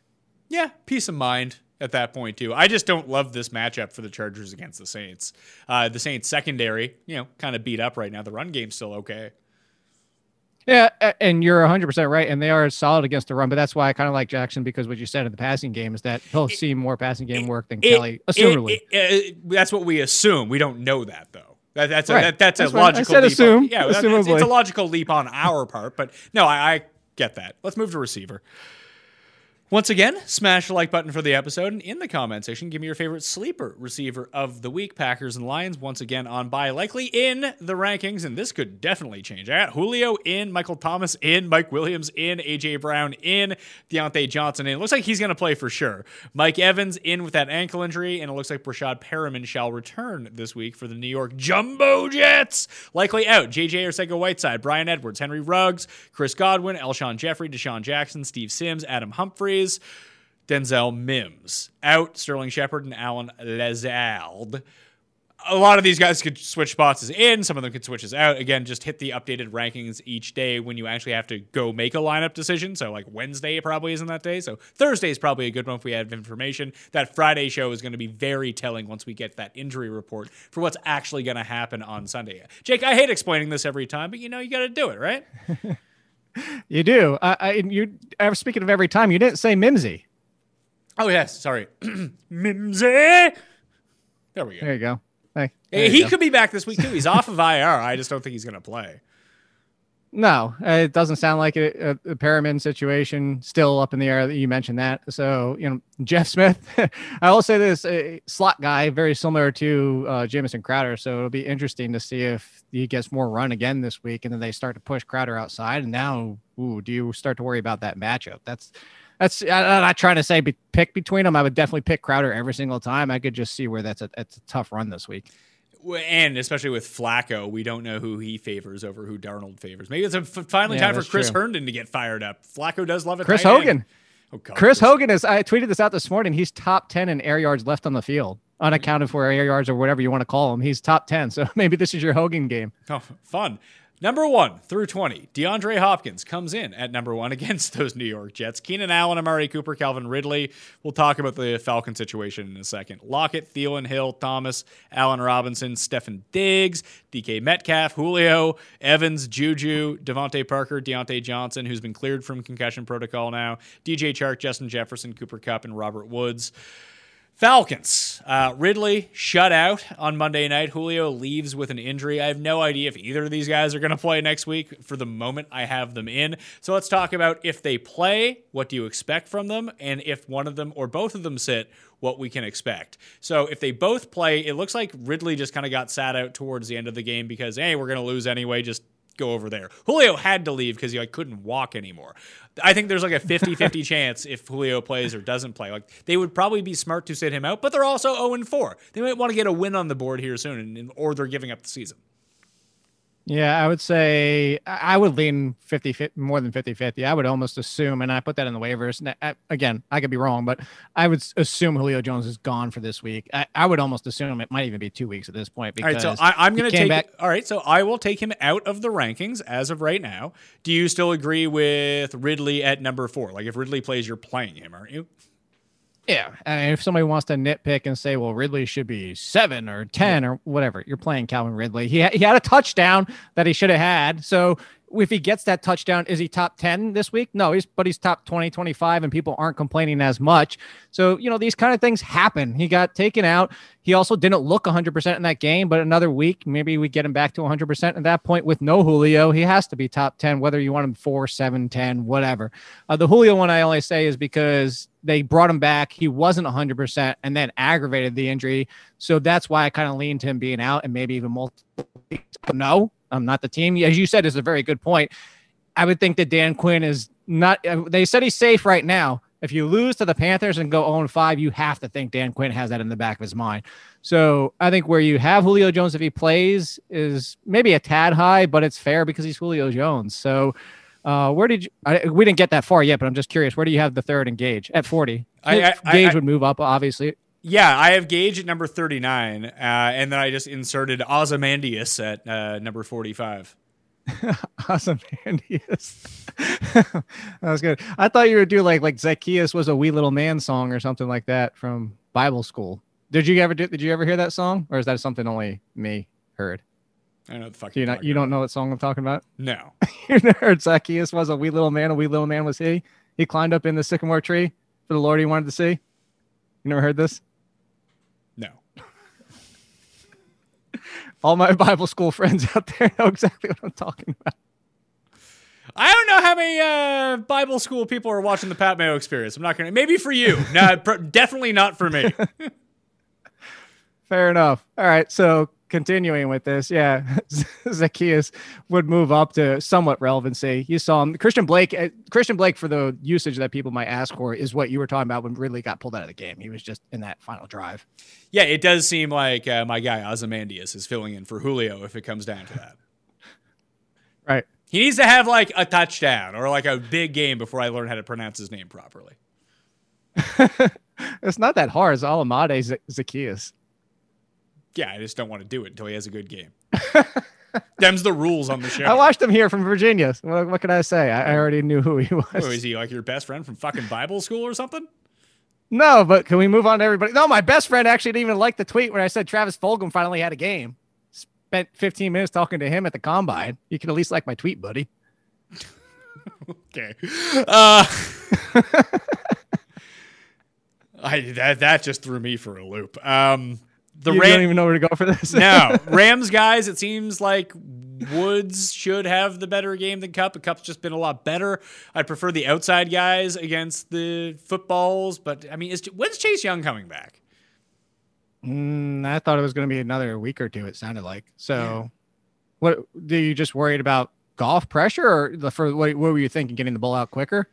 Yeah, peace of mind at that point, too. I just don't love this matchup for the Chargers against the Saints. The Saints secondary, kind of beat up right now. The run game's still okay. Yeah, and you're 100% right, and they are solid against the run, but that's why I kind of like Jackson, because what you said in the passing game is that he'll see more passing game work than Kelly, assumably. That's what we assume. We don't know that, though. That's a logical leap. Assume. Yeah, it's a logical leap on our part, but no, I get that. Let's move to receiver. Once again, smash the like button for the episode, and in the comment section, give me your favorite sleeper receiver of the week. Packers and Lions once again on bye, likely in the rankings, and this could definitely change. I got Julio in, Michael Thomas in, Mike Williams in, A.J. Brown in, Deontay Johnson in. It looks like he's going to play for sure. Mike Evans in with that ankle injury, and it looks like Brashad Perriman shall return this week for the New York Jumbo Jets. Likely out, J.J. Arcega-Whiteside, Bryan Edwards, Henry Ruggs, Chris Godwin, Alshon Jeffrey, Deshaun Jackson, Steve Sims, Adam Humphries, Denzel Mims out, Sterling Shepard and Allen Lazard. A lot of these guys could switch spots as in, some of them could switch as out. Again, just hit the updated rankings each day when you actually have to go make a lineup decision. So like Wednesday probably isn't that day. So Thursday is probably a good one if we have information. That Friday show is going to be very telling once we get that injury report for what's actually going to happen on Sunday. Jake, I hate explaining this every time, but you got to do it, right? You do. I was speaking of every time. You didn't say Mimsy. Oh yes, sorry, Mimsy. There we go. There you go. Hey, he could be back this week too. He's off of IR. I just don't think he's going to play. No, it doesn't sound like it. The Perriman situation still up in the air. That you mentioned that. So Jeff Smith. I will say this: slot guy, very similar to Jamison Crowder. So it'll be interesting to see if he gets more run again this week, and then they start to push Crowder outside. And now, do you start to worry about that matchup? That's. I'm not trying to say pick between them. I would definitely pick Crowder every single time. I could just see where that's a tough run this week. And especially with Flacco, we don't know who he favors over who Darnold favors. Maybe it's finally time for Chris Herndon to get fired up. Flacco does love it. Chris Hogan. Oh, God, Chris Hogan is, I tweeted this out this morning. He's top 10 in air yards left on the field, unaccounted for air yards or whatever you want to call him. He's top 10. So maybe this is your Hogan game. Oh, fun. Number 1 through 20, DeAndre Hopkins comes in at number 1 against those New York Jets. Keenan Allen, Amari Cooper, Calvin Ridley. We'll talk about the Falcon situation in a second. Lockett, Thielen, Hill, Thomas, Allen Robinson, Stefon Diggs, DK Metcalf, Julio, Evans, Juju, Devontae Parker, Deontay Johnson, who's been cleared from concussion protocol now, DJ Chark, Justin Jefferson, Cooper Kupp, and Robert Woods. Falcons. Ridley shut out on Monday night. Julio leaves with an injury. I have no idea if either of these guys are going to play next week. For the moment, I have them in. So let's talk about if they play, what do you expect from them? And if one of them or both of them sit, what we can expect. So if they both play, it looks like Ridley just kind of got sat out towards the end of the game because, hey, we're going to lose anyway. Just go over there. Julio had to leave because he couldn't walk anymore. I think there's a 50-50 chance if Julio plays or doesn't play. They would probably be smart to sit him out, but they're also 0-4. They might want to get a win on the board here soon, or they're giving up the season. Yeah, I would say I would lean 50, more than 50-50. I would almost assume, and I put that in the waivers. And again, I could be wrong, but I would assume Julio Jones is gone for this week. I would almost assume it might even be 2 weeks at this point. Because all right, so I'm going to take back. All right, so I will take him out of the rankings as of right now. Do you still agree with Ridley at number 4? If Ridley plays, you're playing him, aren't you? Yeah, and if somebody wants to nitpick and say, well, Ridley should be 7 or 10 or whatever, you're playing Calvin Ridley. He had a touchdown that he should have had. So if he gets that touchdown, is he top 10 this week? No, but he's top 20, 25, and people aren't complaining as much. So, these kind of things happen. He got taken out. He also didn't look 100% in that game, but another week, maybe we get him back to 100%. At that point, with no Julio, he has to be top 10, whether you want him 4, 7, 10, whatever. The Julio one I only say is because they brought him back. He wasn't 100% and then aggravated the injury. So that's why I kind of leaned to him being out and maybe even multiple weeks. No, I'm not the team. As you said, is a very good point. I would think that Dan Quinn is not. They said he's safe right now. If you lose to the Panthers and go 0-5, you have to think Dan Quinn has that in the back of his mind. So I think where you have Julio Jones, if he plays, is maybe a tad high, but it's fair because he's Julio Jones. So where did you, we didn't get that far yet, but I'm just curious. Where do you have the third and Gage at 40? Gage would move up, obviously. Yeah, I have Gage at number 39, and then I just inserted Ozymandias at number 45. Ozymandias. That was good. I thought you would do like Zacchaeus was a wee little man song or something like that from Bible school. Did you ever hear that song, or is that something only me heard? I don't know what the fuck you don't know what song I'm talking about? No. You never heard Zacchaeus was a wee little man was he. He climbed up in the sycamore tree for the Lord he wanted to see. You never heard this? No. All my Bible school friends out there know exactly what I'm talking about. I don't know how many Bible school people are watching the Pat Mayo Experience. I'm not going to. Maybe for you. No, definitely not for me. Fair enough. All right. So continuing with this, yeah, Zacchaeus would move up to somewhat relevancy. You saw him. Christian Blake, for the usage that people might ask for, is what you were talking about when Ridley got pulled out of the game. He was just in that final drive. Yeah, it does seem like my guy Ozymandias is filling in for Julio if it comes down to that. Right. He needs to have a touchdown or a big game before I learn how to pronounce his name properly. It's not that hard. It's Alamade Zacchaeus. Yeah, I just don't want to do it until he has a good game. Them's the rules on the show. I watched him here from Virginia. What could I say? I already knew who he was. Oh, is he your best friend from fucking Bible school or something? No, but can we move on to everybody? No, my best friend actually didn't even like the tweet when I said Travis Fulgham finally had a game. Spent 15 minutes talking to him at the combine. You can at least like my tweet, buddy. Okay. That just threw me for a loop. You don't even know where to go for this. No. Rams guys, it seems like Woods should have the better game than Kupp. Kupp's just been a lot better. I'd prefer the outside guys against the footballs. But, I mean, when's Chase Young coming back? I thought it was going to be another week or two, it sounded like. So, yeah. What do you just worried about golf pressure? Or what were you thinking, getting the ball out quicker?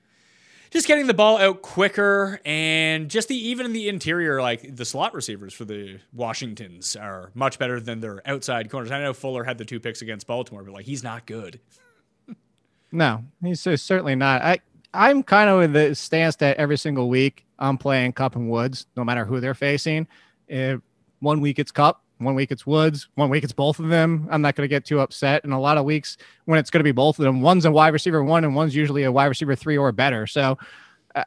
Just getting the ball out quicker, and just even the interior, the slot receivers for the Washingtons are much better than their outside corners. I know Fuller had the 2 picks against Baltimore, but he's not good. No, he's certainly not. I'm kind of in the stance that every single week I'm playing Kupp and Woods, no matter who they're facing. One week it's Kupp, one week it's Woods, one week it's both of them. I'm not going to get too upset. And a lot of weeks when it's going to be both of them, one's a wide receiver 1 and one's usually a wide receiver 3 or better. So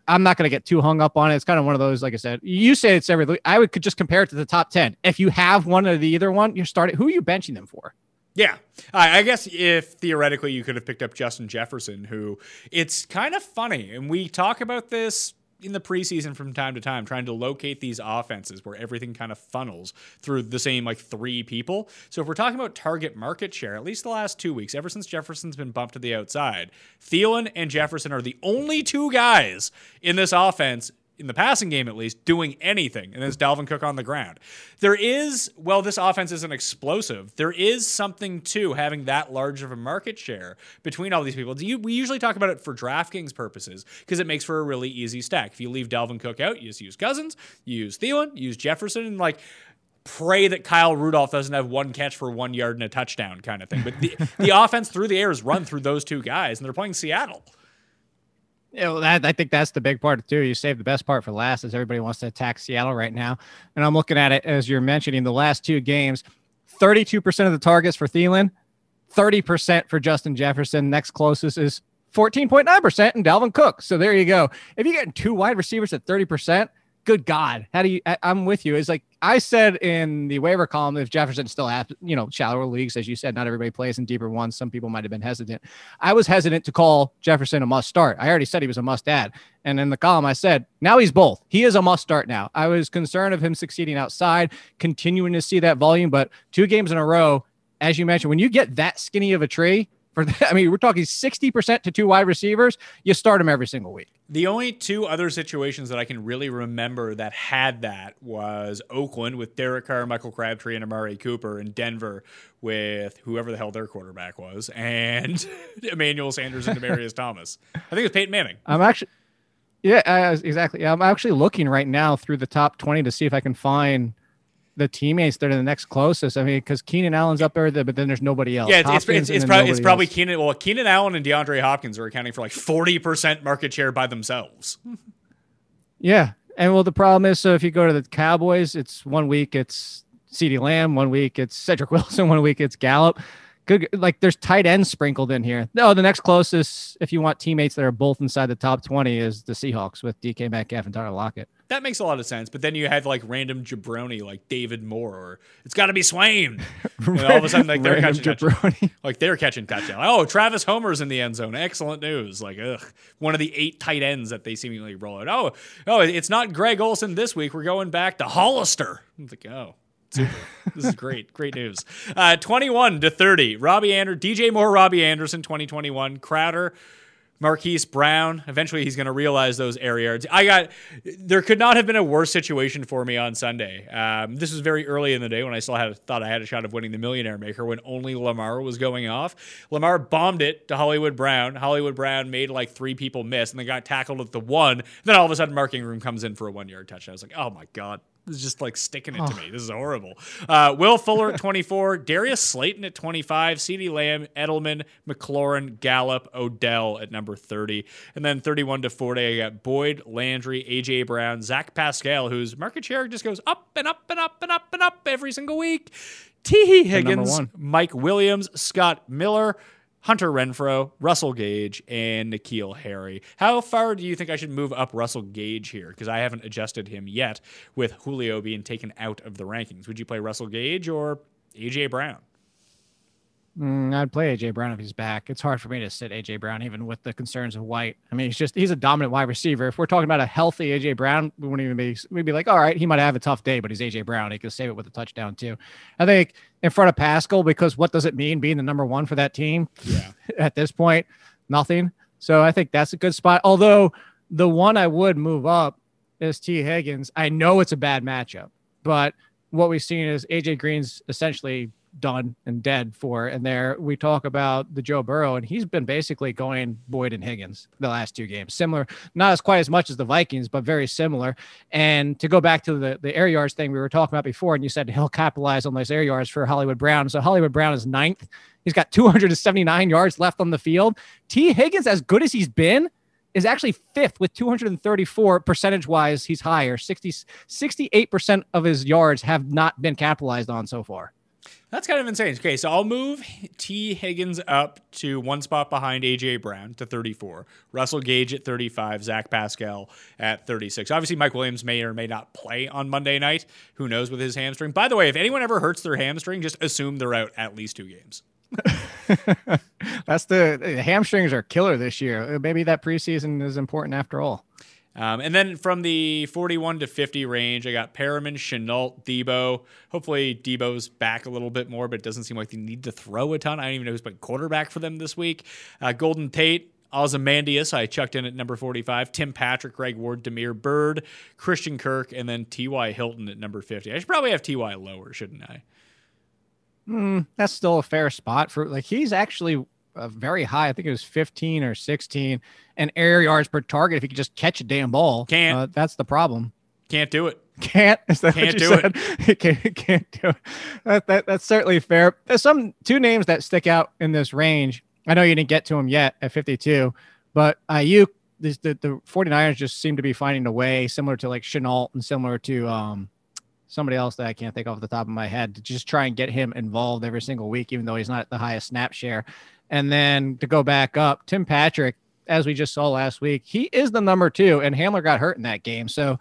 I'm not going to get too hung up on it. It's kind of one of those, like I said, you say it's every week. I could just compare it to the top 10. If you have one of the either one, you start it. Who are you benching them for? Yeah, I guess if theoretically you could have picked up Justin Jefferson, who it's kind of funny. And we talk about this in the preseason from time to time, trying to locate these offenses where everything kind of funnels through the same 3 people. So if we're talking about target market share, at least the last 2 weeks, ever since Jefferson's been bumped to the outside, Thielen and Jefferson are the only 2 guys in this offense in the passing game at least, doing anything, and it's Dalvin Cook on the ground. There is, well, this offense isn't explosive. There is something to having that large of a market share between all these people. We usually talk about it for DraftKings purposes because it makes for a really easy stack. If you leave Dalvin Cook out, you just use Cousins, you use Thielen, you use Jefferson, and like, pray that Kyle Rudolph doesn't have one catch for 1 yard and a touchdown kind of thing. But the offense through the air is run through those two guys, and they're playing Seattle. Yeah, well, I think that's the big part, too. You save the best part for last, as everybody wants to attack Seattle right now. And I'm looking at it, as you're mentioning, the last two games, 32% of the targets for Thielen, 30% for Justin Jefferson. Next closest is 14.9% in Dalvin Cook. So there you go. If you're getting two wide receivers at 30%, good God, how do you? I'm with you. It's like I said in the waiver column, if Jefferson still has, you know, shallower leagues, as you said, not everybody plays in deeper ones. Some people might have been hesitant. I was hesitant to call Jefferson a must start. I already said he was a must add. And in the column, I said, now he's both. He is a must start now. I was concerned of him succeeding outside, continuing to see that volume. But two games in a row, as you mentioned, when you get that skinny of a tree, we're talking 60% to two wide receivers. You start them every single week. The only two other situations that I can really remember that had that was Oakland with Derek Carr, Michael Crabtree, and Amari Cooper, and Denver with whoever the hell their quarterback was, and Emmanuel Sanders and Demaryius Thomas. I think it was Peyton Manning. Exactly. I'm actually looking right now through the top 20 to see if I can find the teammates that are the next closest. I mean, because Keenan Allen's up there, but then there's nobody else. Yeah, it's probably Keenan. Well, Keenan Allen and DeAndre Hopkins are accounting for like 40% market share by themselves. Yeah, and well, the problem is, so if you go to the Cowboys, it's 1 week it's CeeDee Lamb, 1 week it's Cedric Wilson, 1 week it's Gallup. Good, like there's tight ends sprinkled in here. No, the next closest, if you want teammates that are both inside the top 20, is the Seahawks with DK Metcalf and Tyler Lockett. That makes a lot of sense. But then you have like random jabroni like David Moore, or it's got to be Swain. And all of a sudden, like they're catching touchdown. Oh, Travis Homer's in the end zone. Excellent news. Like, ugh, one of the 8 tight ends that they seemingly roll out. Oh, it's not Greg Olsen this week. We're going back to Hollister. I'm like, oh. Super. This is great. Great news. 21-30. DJ Moore, Robbie Anderson, 2021. Crowder, Marquise Brown. Eventually, he's going to realize those air yards. There could not have been a worse situation for me on Sunday. This was very early in the day when I still thought I had a shot of winning the Millionaire Maker when only Lamar was going off. Lamar bombed it to Hollywood Brown. Hollywood Brown made like 3 people miss and then got tackled at the 1. Then all of a sudden, Mark Ingram comes in for a 1-yard touchdown. I was like, oh my God. This is just like sticking it to me. This is horrible. Will Fuller at 24, Darius Slayton at 25, CeeDee Lamb, Edelman, McLaurin, Gallup, Odell at number 30. And then 31-40, I got Boyd, Landry, A.J. Brown, Zach Pascal, whose market share just goes up and up and up and up and up every single week. Tee Higgins, Mike Williams, Scott Miller, Hunter Renfrow, Russell Gage, and N'Keal Harry. How far do you think I should move up Russell Gage here? Because I haven't adjusted him yet with Julio being taken out of the rankings. Would you play Russell Gage or A.J. Brown? I'd play A.J. Brown if he's back. It's hard for me to sit A.J. Brown even with the concerns of White. I mean, he's a dominant wide receiver. If we're talking about a healthy A.J. Brown, we'd be like, all right, he might have a tough day, but he's A.J. Brown. He could save it with a touchdown too. I think in front of Pascal, because what does it mean being the number 1 for that team? Yeah. At this point, nothing. So I think that's a good spot. Although the one I would move up is Tee Higgins. I know it's a bad matchup, but what we've seen is A.J. Green's essentially done and dead for. And there we talk about the Joe Burrow, and he's been basically going Boyd and Higgins the last 2 games. Similar, not as quite as much as the Vikings, but very similar. And to go back to the air yards thing we were talking about before, and you said he'll capitalize on those air yards for Hollywood Brown. So Hollywood Brown is 9th. He's got 279 yards left on the field. Tee Higgins, as good as he's been, is actually 5th with 234. Percentage-wise, he's higher. 68% of his yards have not been capitalized on so far. That's kind of insane. Okay, so I'll move Tee Higgins up to 1 spot behind A.J. Brown to 34, Russell Gage at 35, Zach Pascal at 36. Obviously, Mike Williams may or may not play on Monday night. Who knows with his hamstring? By the way, if anyone ever hurts their hamstring, just assume they're out at least 2 games. That's the hamstrings are killer this year. Maybe that preseason is important after all. And then from the 41-50 range, I got Perriman, Chenault, Debo. Hopefully Debo's back a little bit more, but it doesn't seem like they need to throw a ton. I don't even know who's been quarterback for them this week. Golden Tate, Ozymandias, I chucked in at number 45. Tim Patrick, Greg Ward, Demir Bird, Christian Kirk, and then T.Y. Hilton at number 50. I should probably have T.Y. lower, shouldn't I? That's still a fair spot for, like, he's actually very high. I think it was 15 or 16. And air yards per target, if he could just catch a damn ball. Can't. That's the problem. Can't do it. Can't. Is that can't what you do said? It. Can't do it. That's certainly fair. There's two names that stick out in this range. I know you didn't get to him yet at 52, but the 49ers just seem to be finding a way, similar to like Chenault and similar to somebody else that I can't think of off the top of my head, to just try and get him involved every single week, even though he's not the highest snap share. And then to go back up, Tim Patrick, as we just saw last week, he is the number 2, and Hamler got hurt in that game. So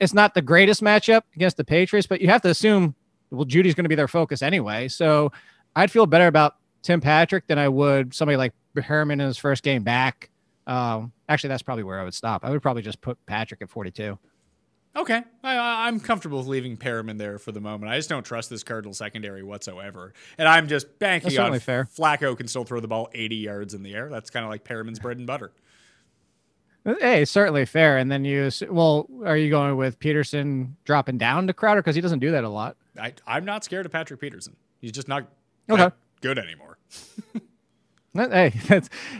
it's not the greatest matchup against the Patriots, but you have to assume, well, Judy's going to be their focus anyway. So I'd feel better about Tim Patrick than I would somebody like Herman in his first game back. Actually, that's probably where I would stop. I would probably just put Patrick at 42. Okay. I'm comfortable with leaving Perriman there for the moment. I just don't trust this Cardinal secondary whatsoever. And I'm just banking on fair. Flacco can still throw the ball 80 yards in the air. That's kind of like Perriman's bread and butter. Hey, certainly fair. And then are you going with Peterson dropping down to Crowder? Because he doesn't do that a lot. I'm not scared of Patrick Peterson. He's just not good anymore. Hey,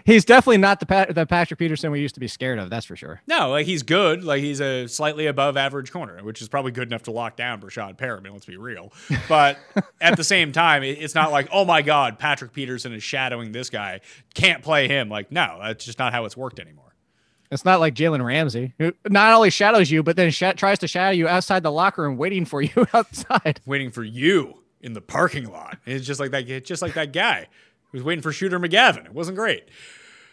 he's definitely not the Patrick Peterson we used to be scared of. That's for sure. No, like he's good. Like he's a slightly above average corner, which is probably good enough to lock down Brashad Perriman. Let's be real. But at the same time, it's not like, oh my God, Patrick Peterson is shadowing this guy. Can't play him. Like, no, that's just not how it's worked anymore. It's not like Jalen Ramsey, who not only shadows you, but then tries to shadow you outside the locker room, waiting for you outside, waiting for you in the parking lot. It's just like that. It's just like that guy who's waiting for Shooter McGavin. It wasn't great,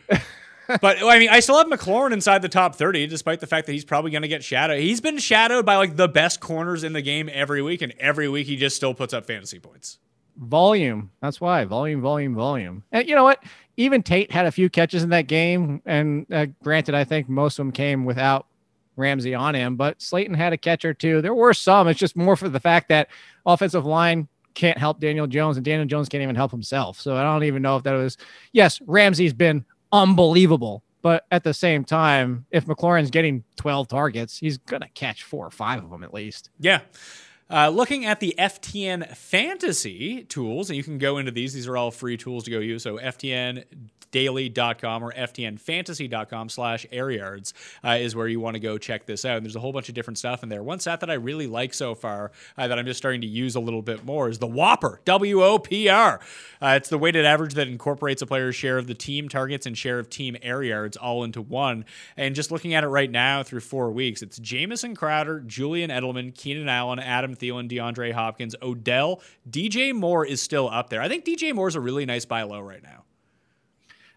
but I mean, I still have McLaurin inside the top 30, despite the fact that he's probably going to get shadowed. He's been shadowed by like the best corners in the game every week, and every week he just still puts up fantasy points. Volume. That's why volume. And you know what? Even Tate had a few catches in that game. And granted, I think most of them came without Ramsey on him, but Slayton had a catch or two. There were some. It's just more for the fact that offensive line can't help Daniel Jones and Daniel Jones can't even help himself. So I don't even know if that was. Yes, Ramsey's been unbelievable. But at the same time, if McLaurin's getting 12 targets, he's going to catch 4 or 5 of them at least. Yeah. Looking at the FTN fantasy tools, and you can go into these are all free tools to go use. So FTNDaily.com or FTNFantasy.com/airyards is where you want to go check this out. And there's a whole bunch of different stuff in there. One stat that I really like so far that I'm just starting to use a little bit more is the Whopper, WOPR. It's the weighted average that incorporates a player's share of the team targets and share of team air yards all into one. And just looking at it right now through 4 weeks, it's Jamison Crowder, Julian Edelman, Keenan Allen, Adam Thielen, DeAndre Hopkins, Odell. DJ Moore is still up there. I think DJ Moore is a really nice buy low right now.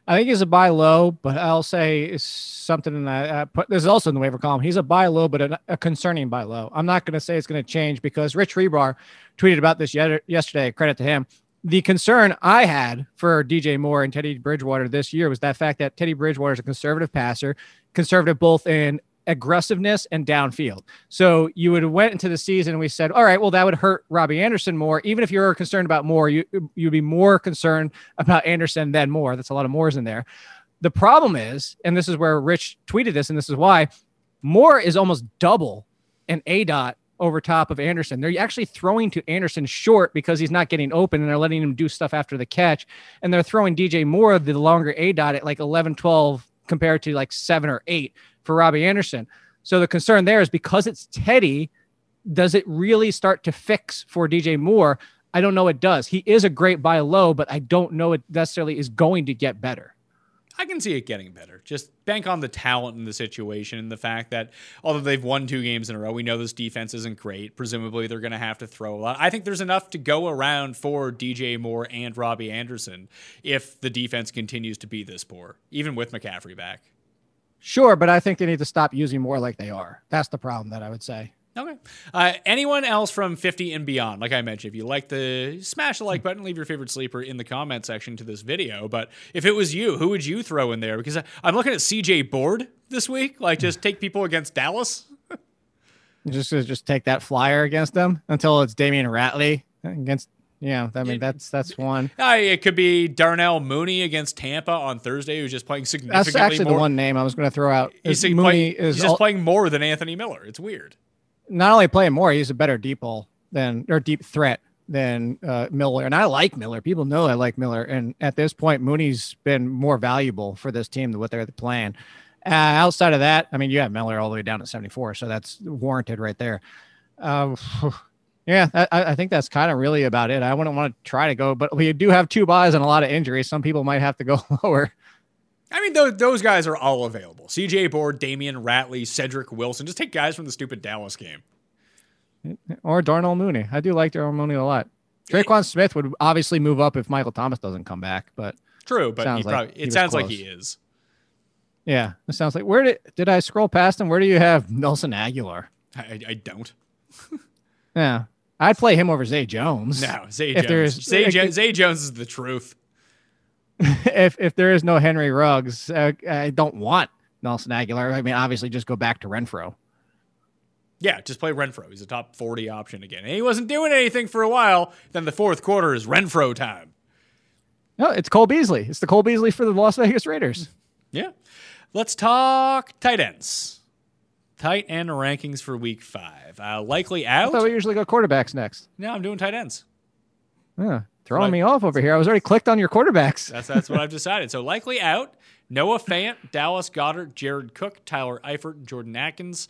I think he's a buy low, but I'll say it's something that I put. This is also in the waiver column. He's a buy low, but a concerning buy low. I'm not going to say it's going to change because Rich Rebar tweeted about this yesterday. Credit to him. The concern I had for DJ Moore and Teddy Bridgewater this year was that fact that Teddy Bridgewater is a conservative passer, conservative both in aggressiveness and downfield. So you would have went into the season and we said, all right, well, that would hurt Robbie Anderson more. Even if you were concerned about Moore, you'd be more concerned about Anderson than Moore. That's a lot of Moores in there. The problem is, and this is where Rich tweeted this, and this is why, Moore is almost double an ADOT over top of Anderson. They're actually throwing to Anderson short because he's not getting open, and they're letting him do stuff after the catch. And they're throwing DJ Moore the longer ADOT at like 11, 12 compared to like 7 or 8. For Robbie Anderson. So the concern there is because it's Teddy, does it really start to fix for DJ Moore? I don't know it does. He is a great buy low, but I don't know it necessarily is going to get better. I can see it getting better. Just bank on the talent in the situation and the fact that although they've won 2 games in a row, we know this defense isn't great. Presumably they're going to have to throw a lot. I think there's enough to go around for DJ Moore and Robbie Anderson if the defense continues to be this poor, even with McCaffrey back. Sure, but I think they need to stop using Moore like they are. That's the problem that I would say. Okay. Anyone else from 50 and beyond? Like I mentioned, if you like smash the like button, leave your favorite sleeper in the comment section to this video. But if it was you, who would you throw in there? Because I'm looking at CJ Board this week. Like, just take people against Dallas. just take that flyer against them until it's Damian Ratley against Yeah, I mean, that's one. It could be Darnell Mooney against Tampa on Thursday, who's just playing significantly more. That's actually the one name I was going to throw out. He's just playing more than Anthony Miller. It's weird. Not only playing more, he's a better deep threat than Miller. And I like Miller. People know I like Miller. And at this point, Mooney's been more valuable for this team than what they're playing. Outside of that, I mean, you have Miller all the way down at 74, so that's warranted right there. Yeah, I think that's kind of really about it. I wouldn't want to try to go, but we do have two buys and a lot of injuries. Some people might have to go lower. I mean, those guys are all available. CJ Board, Damian Ratley, Cedric Wilson. Just take guys from the stupid Dallas game. Or Darnell Mooney. I do like Darnell Mooney a lot. Traquan Smith would obviously move up if Michael Thomas doesn't come back. But it sounds like he is. Yeah, it sounds like. Where did I scroll past him? Where do you have Nelson Aguilar? I don't. Yeah. I'd play him over Zay Jones. No, Zay Jones is the truth. If there is no Henry Ruggs, I don't want Nelson Aguilar. I mean, obviously, just go back to Renfrow. Yeah, just play Renfrow. He's a top 40 option again. And he wasn't doing anything for a while. Then the fourth quarter is Renfrow time. No, it's Cole Beasley. It's the Cole Beasley for the Las Vegas Raiders. Yeah. Let's talk tight ends. Tight end rankings for week 5. Likely out. I thought we usually go quarterbacks next. No, I'm doing tight ends. Yeah. Throwing me off over here. I was already clicked on your quarterbacks. That's what I've decided. So likely out, Noah Fant, Dallas Goedert, Jared Cook, Tyler Eifert, Jordan Atkins,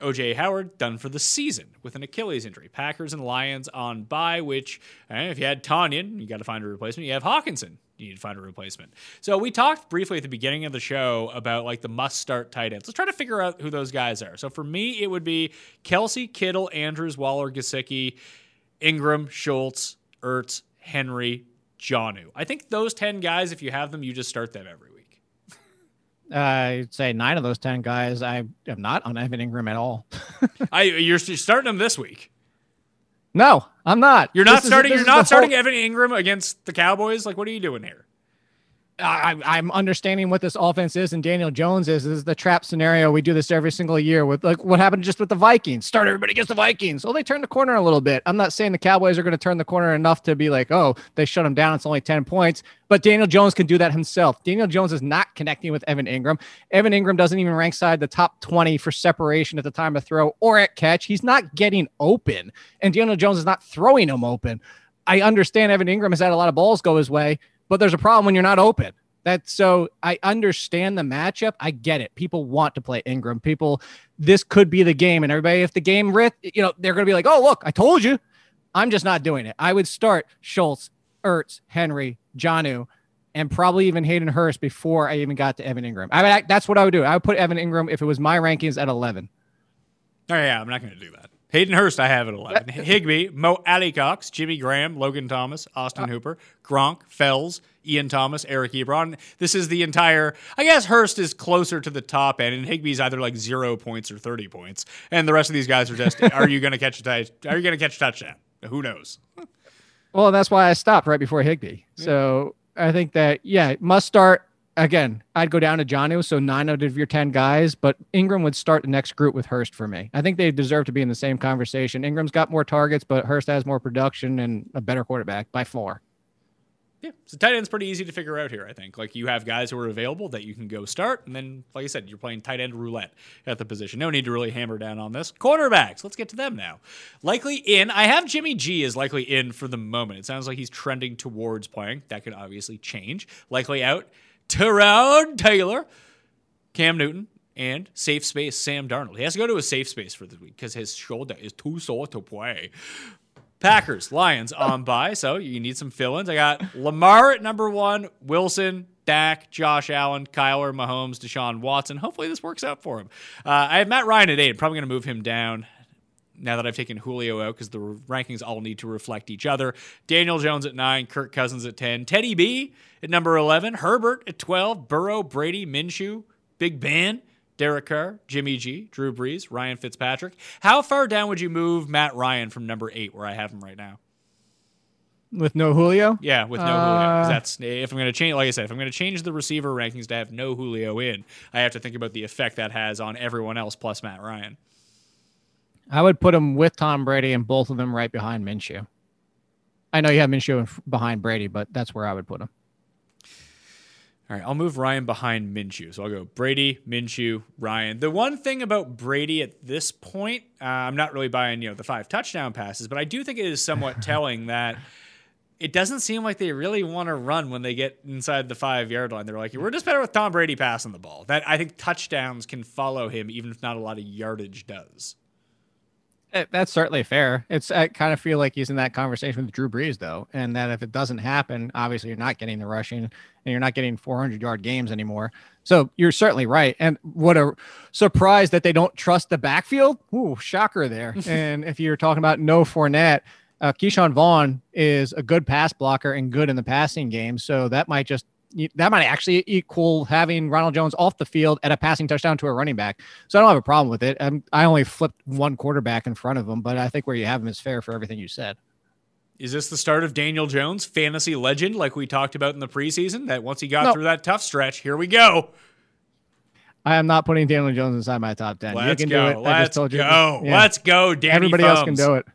O.J. Howard done for the season with an Achilles injury. Packers and Lions on bye, which if you had Tonyan, you got to find a replacement. You have Hawkinson, you need to find a replacement. So we talked briefly at the beginning of the show about like the must-start tight ends. Let's try to figure out who those guys are. So for me, it would be Kelce, Kittle, Andrews, Waller, Gesicki, Ingram, Schultz, Ertz, Henry, Janu. I think those 10 guys, if you have them, you just start them every week. I'd say 9 of those 10 guys, I am not on Evan Ingram at all. You're starting them this week. No, I'm not. You're not starting Evan Ingram against the Cowboys. Like, what are you doing here? I'm understanding what this offense is, and Daniel Jones is. This is the trap scenario. We do this every single year with like what happened just with the Vikings. Start everybody against the Vikings. Well, they turned the corner a little bit. I'm not saying the Cowboys are going to turn the corner enough to be like, oh, they shut them down. It's only 10 points. But Daniel Jones can do that himself. Daniel Jones is not connecting with Evan Ingram. Evan Ingram doesn't even rank side the top 20 for separation at the time of throw or at catch. He's not getting open, and Daniel Jones is not throwing him open. I understand Evan Ingram has had a lot of balls go his way, but there's a problem when you're not open. So I understand the matchup. I get it. People want to play Ingram. This could be the game. And everybody, if the game, they're going to be like, oh, look, I told you. I'm just not doing it. I would start Schultz, Ertz, Henry, Janu, and probably even Hayden Hurst before I even got to Evan Ingram. I mean, that's what I would do. I would put Evan Ingram, if it was my rankings, at 11. Oh, yeah, I'm not going to do that. Hayden Hurst, I have at 11. Higbee, Mo Alie-Cox, Jimmy Graham, Logan Thomas, Austin Hooper, Gronk, Fells, Ian Thomas, Eric Ebron. This is the entire... I guess Hurst is closer to the top end, and Higbee's either like 0 points or 30 points. And the rest of these guys are just, are you going to catch a touchdown? Who knows? Well, that's why I stopped right before Higbee. Yeah. So I think that, must start. Again, I'd go down to Janu, so 9 out of your 10 guys, but Ingram would start the next group with Hurst for me. I think they deserve to be in the same conversation. Ingram's got more targets, but Hurst has more production and a better quarterback by far. Yeah, so tight end's pretty easy to figure out here, I think. Like, you have guys who are available that you can go start, and then, like I said, you're playing tight end roulette at the position. No need to really hammer down on this. Quarterbacks, let's get to them now. Likely in. I have Jimmy G as likely in for the moment. It sounds like he's trending towards playing. That could obviously change. Likely out. Tyrod Taylor, Cam Newton, and safe space Sam Darnold. He has to go to a safe space for this week because his shoulder is too sore to play. Packers, Lions on bye, so you need some fill-ins. I got Lamar at number 1, Wilson, Dak, Josh Allen, Kyler, Mahomes, Deshaun Watson. Hopefully this works out for him. I have Matt Ryan at 8. Probably going to move him down now that I've taken Julio out because the rankings all need to reflect each other. Daniel Jones at 9, Kirk Cousins at 10, Teddy B at number 11, Herbert at 12, Burrow, Brady, Minshew, Big Ben, Derek Carr, Jimmy G, Drew Brees, Ryan Fitzpatrick. How far down would you move Matt Ryan from number 8 where I have him right now? With no Julio? Yeah, with no Julio. If I'm going to change the receiver rankings to have no Julio in, I have to think about the effect that has on everyone else plus Matt Ryan. I would put him with Tom Brady and both of them right behind Minshew. I know you have Minshew behind Brady, but that's where I would put him. All right, I'll move Ryan behind Minshew. So I'll go Brady, Minshew, Ryan. The one thing about Brady at this point, I'm not really buying, the 5 touchdown passes, but I do think it is somewhat telling that it doesn't seem like they really want to run when they get inside the 5-yard line. They're like, we're just better with Tom Brady passing the ball. That I think touchdowns can follow him, even if not a lot of yardage does. That's certainly fair. I kind of feel like he's in that conversation with Drew Brees, though, and that if it doesn't happen, obviously you're not getting the rushing and you're not getting 400-yard games anymore. So you're certainly right. And what a surprise that they don't trust the backfield. Ooh, shocker there. And if you're talking about no Fournette, Keyshawn Vaughn is a good pass blocker and good in the passing game. So that might actually equal having Ronald Jones off the field at a passing touchdown to a running back. So I don't have a problem with it. I only flipped one quarterback in front of him, but I think where you have him is fair for everything you said. Is this the start of Daniel Jones, fantasy legend, like we talked about in the preseason, that once he got through that tough stretch, here we go. I am not putting Daniel Jones inside my top 10. Let's go. Let's go. Let's go, Danny. Everybody else can do it.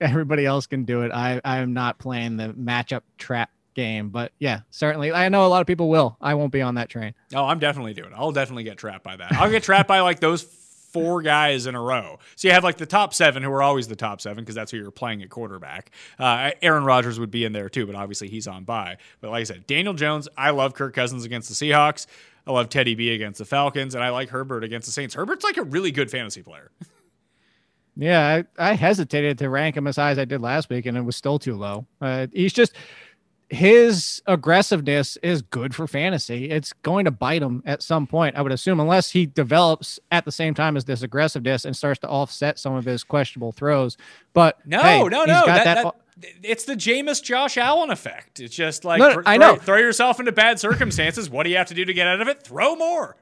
Everybody else can do it. I am not playing the matchup trap game, but yeah, certainly. I know a lot of people will. I won't be on that train. Oh, I'm definitely doing it. I'll definitely get trapped by that. I'll get trapped by like those 4 guys in a row. So you have like the top 7 who are always the top 7 because that's who you're playing at quarterback. Aaron Rodgers would be in there too, but obviously he's on bye. But like I said, Daniel Jones, I love Kirk Cousins against the Seahawks. I love Teddy B against the Falcons, and I like Herbert against the Saints. Herbert's like a really good fantasy player. Yeah, I hesitated to rank him as high as I did last week, and it was still too low. His aggressiveness is good for fantasy. It's going to bite him at some point, I would assume, unless he develops at the same time as this aggressiveness and starts to offset some of his questionable throws. But it's the Jameis Josh Allen effect. It's just like throw yourself into bad circumstances. What do you have to do to get out of it? Throw more.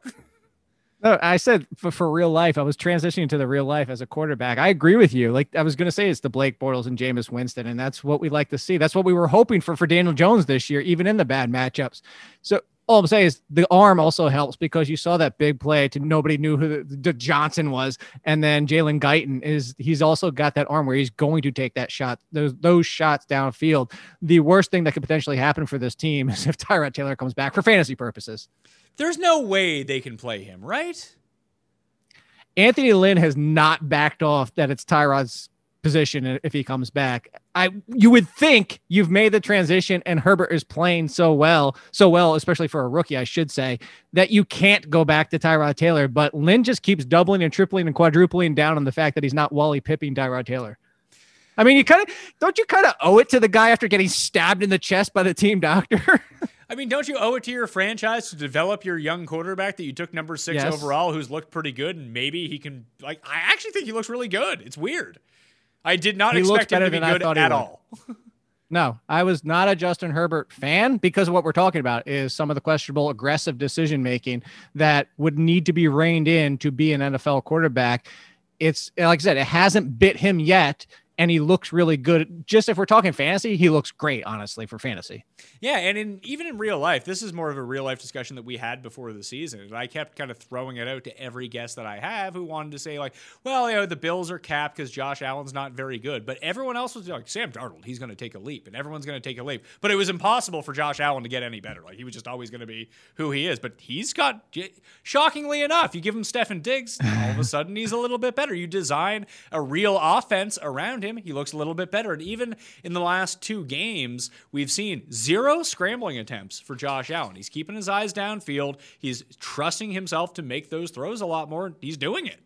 No, I said for real life. I was transitioning to the real life as a quarterback. I agree with you. Like I was going to say, it's the Blake Bortles and Jameis Winston, and that's what we like to see. That's what we were hoping for Daniel Jones this year, even in the bad matchups. So all I'm saying is the arm also helps because you saw that big play to nobody knew who the Johnson was, and then Jalen Guyton he's also got that arm where he's going to take that shot, those shots downfield. The worst thing that could potentially happen for this team is if Tyrod Taylor comes back for fantasy purposes. There's no way they can play him, right? Anthony Lynn has not backed off that it's Tyrod's position if he comes back. You would think you've made the transition, and Herbert is playing so well, especially for a rookie, I should say, that you can't go back to Tyrod Taylor. But Lynn just keeps doubling and tripling and quadrupling down on the fact that he's not Wally Pipping Tyrod Taylor. I mean, don't you owe it to the guy after getting stabbed in the chest by the team doctor? I mean, don't you owe it to your franchise to develop your young quarterback that you took number 6 overall, who's looked pretty good, and maybe he can, like, I actually think he looks really good. It's weird. I did not expect him to be good at all. No, I was not a Justin Herbert fan because of what we're talking about is some of the questionable aggressive decision-making that would need to be reined in to be an NFL quarterback. It's like I said, it hasn't bit him yet. And he looks really good. Just if we're talking fantasy, he looks great, honestly, for fantasy. Yeah, and even in real life, this is more of a real-life discussion that we had before the season. And I kept kind of throwing it out to every guest that I have who wanted to say, like, well, the Bills are capped because Josh Allen's not very good. But everyone else was like, Sam Darnold, he's going to take a leap, and everyone's going to take a leap. But it was impossible for Josh Allen to get any better. Like, he was just always going to be who he is. But he's got, shockingly enough, you give him Stefan Diggs, all of a sudden he's a little bit better. You design a real offense around him. He looks a little bit better. And even in the last 2 games, we've seen 0 scrambling attempts for Josh Allen. He's keeping his eyes downfield. He's trusting himself to make those throws a lot more. He's doing it.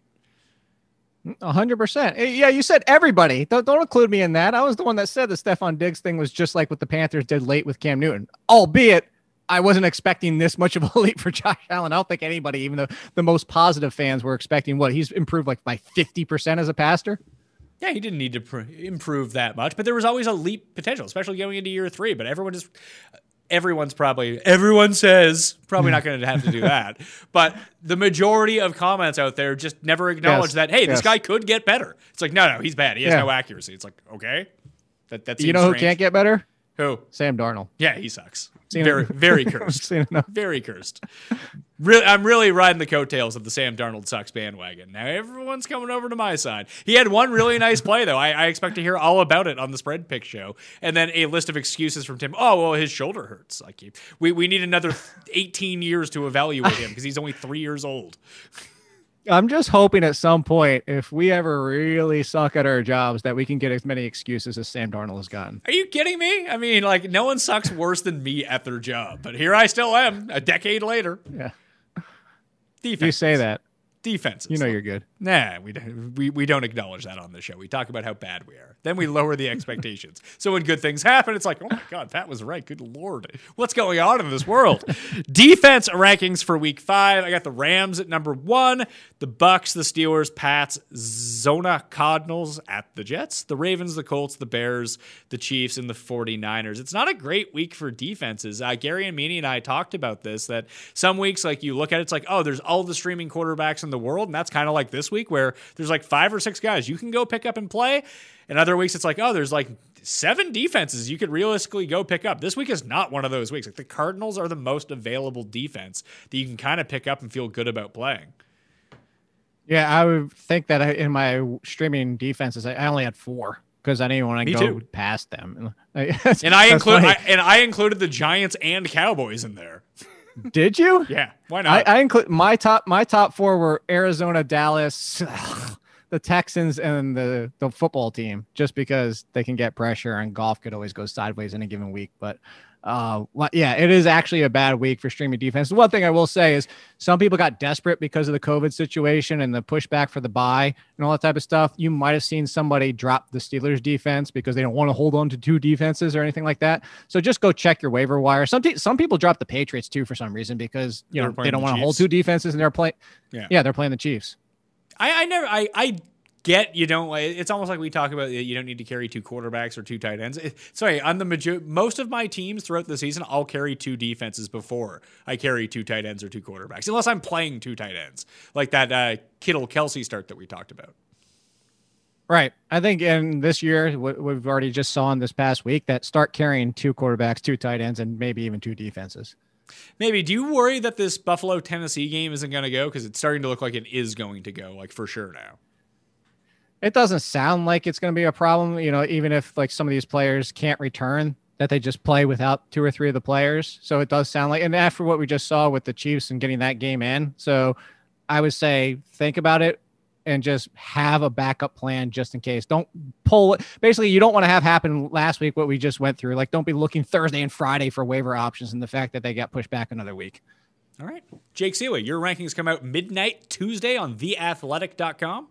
100%. Yeah, you said everybody. Don't include me in that. I was the one that said the Stefan Diggs thing was just like what the Panthers did late with Cam Newton, albeit I wasn't expecting this much of a leap for Josh Allen. I don't think anybody, even the most positive fans, were expecting he's improved like by 50% as a passer. Yeah, he didn't need to improve that much, but there was always a leap potential, especially going into year 3. But everyone says not going to have to do that. But the majority of comments out there just never acknowledge that, hey, this guy could get better. It's like, no, he's bad. He has no accuracy. It's like, okay. That seems strange. Who can't get better? Who? Sam Darnold. Yeah, he sucks. Very, very cursed. Very cursed. I'm really riding the coattails of the Sam Darnold sucks bandwagon. Now everyone's coming over to my side. He had one really nice play, though. I expect to hear all about it on the Spread Pick show. And then a list of excuses from Tim. Oh, well, his shoulder hurts. Like, we need another 18 years to evaluate him because he's only 3 years old. I'm just hoping at some point, if we ever really suck at our jobs, that we can get as many excuses as Sam Darnold has gotten. Are you kidding me? I mean, like, no one sucks worse than me at their job. But here I still am, a decade later. Yeah. Defenses. You say that. Defenses. You know you're good. Nah, we don't acknowledge that on the show. We talk about how bad we are. Then we lower the expectations. So when good things happen, it's like, oh my God, that was right. Good Lord. What's going on in this world? Defense rankings for week 5. I got the Rams at number 1, the Bucks, the Steelers, Pats, Zona Cardinals at the Jets, the Ravens, the Colts, the Bears, the Chiefs, and the 49ers. It's not a great week for defenses. Gary and Meany and I talked about this, that some weeks, like, you look at it, it's like, oh, there's all the streaming quarterbacks in the world, and that's kind of like this week where there's like 5 or 6 guys you can go pick up and play, and other weeks it's like, oh, there's like 7 defenses you could realistically go pick up. This week is not one of those weeks. Like, the Cardinals are the most available defense that you can kind of pick up and feel good about playing. Yeah, I would think that in my streaming defenses, I only had 4 because I didn't want to go past them, and I included the Giants and Cowboys in there. Did you? Yeah. Why not? I include my top 4 were Arizona, Dallas, the Texans, and the football team, just because they can get pressure and golf could always go sideways in a given week. But yeah, it is actually a bad week for streaming defense. The one thing I will say is some people got desperate because of the COVID situation and the pushback for the bye and all that type of stuff. You might have seen somebody drop the Steelers defense because they don't want to hold on to 2 defenses or anything like that. So just go check your waiver wire. Some people drop the Patriots too for some reason because you know they don't want to hold 2 defenses and they're playing. Yeah, they're playing the Chiefs. I never get, you don't, it's almost like we talk about you don't need to carry 2 quarterbacks or 2 tight ends. Sorry, on the most of my teams throughout the season, I'll carry 2 defenses before I carry 2 tight ends or 2 quarterbacks, unless I'm playing 2 tight ends, like that Kittle-Kelsey start that we talked about. Right. I think in this year, we've already just saw in this past week, that start carrying 2 quarterbacks, 2 tight ends, and maybe even 2 defenses. Maybe. Do you worry that this Buffalo-Tennessee game isn't going to go? Because it's starting to look like it is going to go, like, for sure now. It doesn't sound like it's going to be a problem, you know, even if like some of these players can't return, that they just play without 2 or 3 of the players. So it does sound like, and after what we just saw with the Chiefs and getting that game in. So I would say, think about it and just have a backup plan just in case. Don't pull it. Basically, you don't want to have happen last week, what we just went through. Like, don't be looking Thursday and Friday for waiver options and the fact that they got pushed back another week. All right. Jake Seeley, your rankings come out midnight Tuesday on theathletic.com.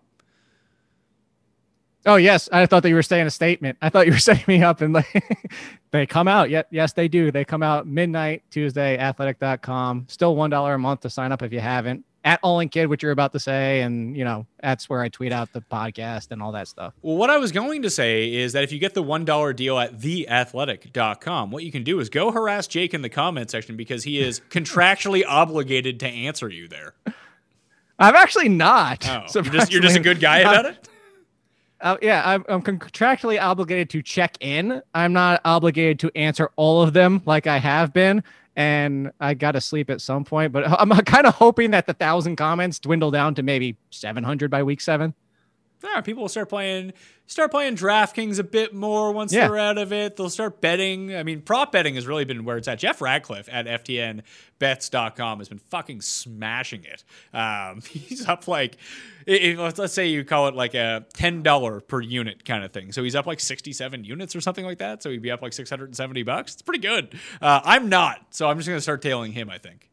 Oh, yes. I thought that you were saying a statement. I thought you were setting me up and like they come out. Yes, they do. They come out midnight Tuesday, athletic.com. Still $1 a month to sign up if you haven't. At Olin Kid, what you're about to say, and you know, that's where I tweet out the podcast and all that stuff. Well, what I was going to say is that if you get the $1 deal at theathletic.com, what you can do is go harass Jake in the comment section because he is contractually obligated to answer you there. I'm actually not. Oh, you're just a good guy about it? Yeah, I'm contractually obligated to check in. I'm not obligated to answer all of them like I have been, and I got to sleep at some point. But I'm kind of hoping that the 1,000 comments dwindle down to maybe 700 by week 7. Yeah, people will start playing DraftKings a bit more once they're out of it. They'll start betting. I mean, prop betting has really been where it's at. Jeff Radcliffe at FTNBets.com has been fucking smashing it. He's up like, let's say you call it like a $10 per unit kind of thing. So he's up like 67 units or something like that. So he'd be up like $670. It's pretty good. I'm not. So I'm just going to start tailing him, I think.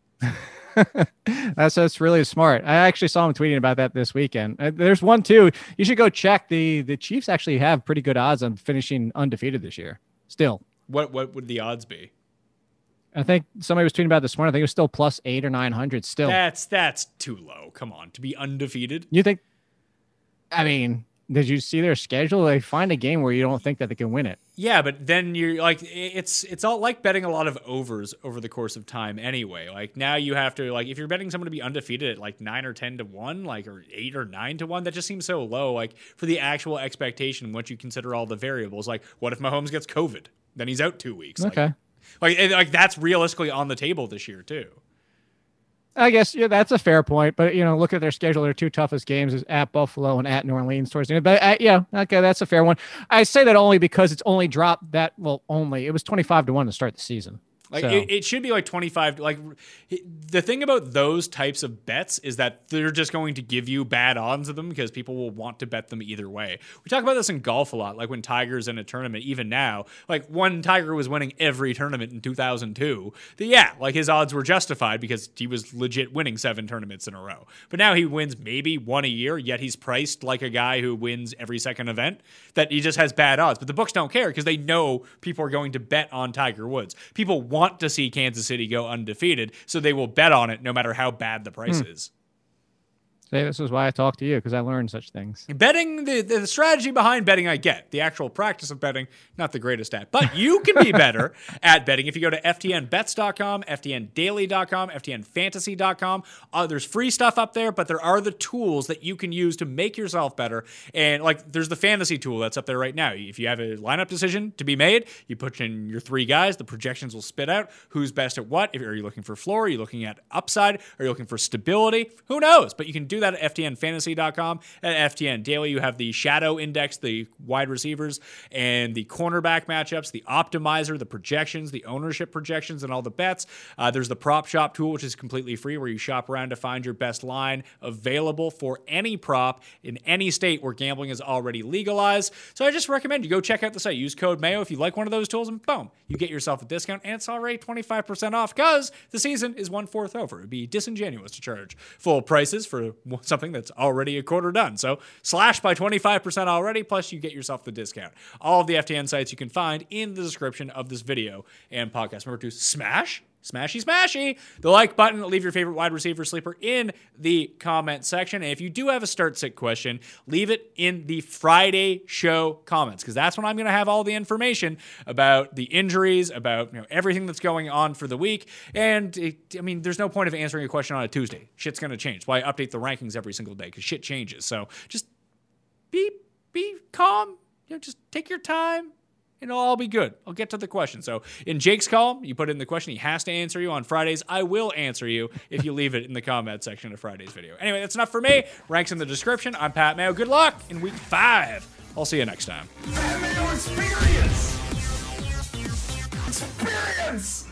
That's really smart. I actually saw him tweeting about that this weekend. There's one too. You should go check the Chiefs actually have pretty good odds on finishing undefeated this year. Still, what would the odds be? I think somebody was tweeting about it this morning. I think it was still plus 800 or 900. Still, that's too low. Come on, to be undefeated. You think? I mean, did you see their schedule? They find a game where you don't think that they can win it. Yeah, but then you're like, it's all like betting a lot of overs over the course of time anyway. Like now you have to, like, if you're betting someone to be undefeated at like 9 or 10 to 1, like, or 8 or 9 to 1, that just seems so low. Like for the actual expectation, once you consider all the variables, like what if Mahomes gets COVID? Then he's out 2 weeks. Okay, like that's realistically on the table this year too. I guess that's a fair point, but look at their schedule. Their two toughest games is at Buffalo and at New Orleans towards the end. But okay, that's a fair one. I say that only because it's only dropped that. Well, only it was 25-1 to start the season. Like so. It should be like 25. Like the thing about those types of bets is that they're just going to give you bad odds of them because people will want to bet them either way. We talk about this in golf a lot. Like when Tiger's in a tournament, even now, like when Tiger was winning every tournament in 2002, like his odds were justified because he was legit winning 7 tournaments in a row. But now he wins maybe one a year, yet he's priced like a guy who wins every second event, that he just has bad odds. But the books don't care because they know people are going to bet on Tiger Woods. People want to see Kansas City go undefeated, so they will bet on it no matter how bad the price is. Say, this is why I talk to you, because I learned such things. Betting, the strategy behind betting I get. The actual practice of betting, not the greatest at. But you can be better at betting if you go to ftnbets.com, ftndaily.com, ftnfantasy.com. There's free stuff up there, but there are the tools that you can use to make yourself better. And like, there's the fantasy tool that's up there right now. If you have a lineup decision to be made, you put in your 3 guys, the projections will spit out who's best at what. Are you looking for floor? Are you looking at upside? Are you looking for stability? Who knows? But you can do that at ftnfantasy.com. At FTN Daily, you have the shadow index, the wide receivers, and the cornerback matchups, the optimizer, the projections, the ownership projections, and all the bets. There's the prop shop tool, which is completely free, where you shop around to find your best line available for any prop in any state where gambling is already legalized. So I just recommend you go check out the site. Use code Mayo if you like one of those tools, and boom, you get yourself a discount, and it's already 25% off because the season is 1/4 over. It'd be disingenuous to charge full prices for something that's already a quarter done. So slash by 25% already, plus you get yourself the discount. All of the FTN sites you can find in the description of this video and podcast. Remember to smashy the like button, leave your favorite wide receiver sleeper in the comment section, and if you do have a start sit question, leave it in the Friday show comments, because that's when I'm going to have all the information about the injuries, about everything that's going on for the week. And there's no point of answering a question on a Tuesday. Shit's going to change. That's why I update the rankings every single day, because shit changes. So just be calm, just take your time. It'll all be good. I'll get to the question. So in Jake's call, you put in the question. He has to answer you on Fridays. I will answer you if you leave it in the comment section of Friday's video. Anyway, that's enough for me. Ranks in the description. I'm Pat Mayo. Good luck in week 5. I'll see you next time. Pat Mayo experience.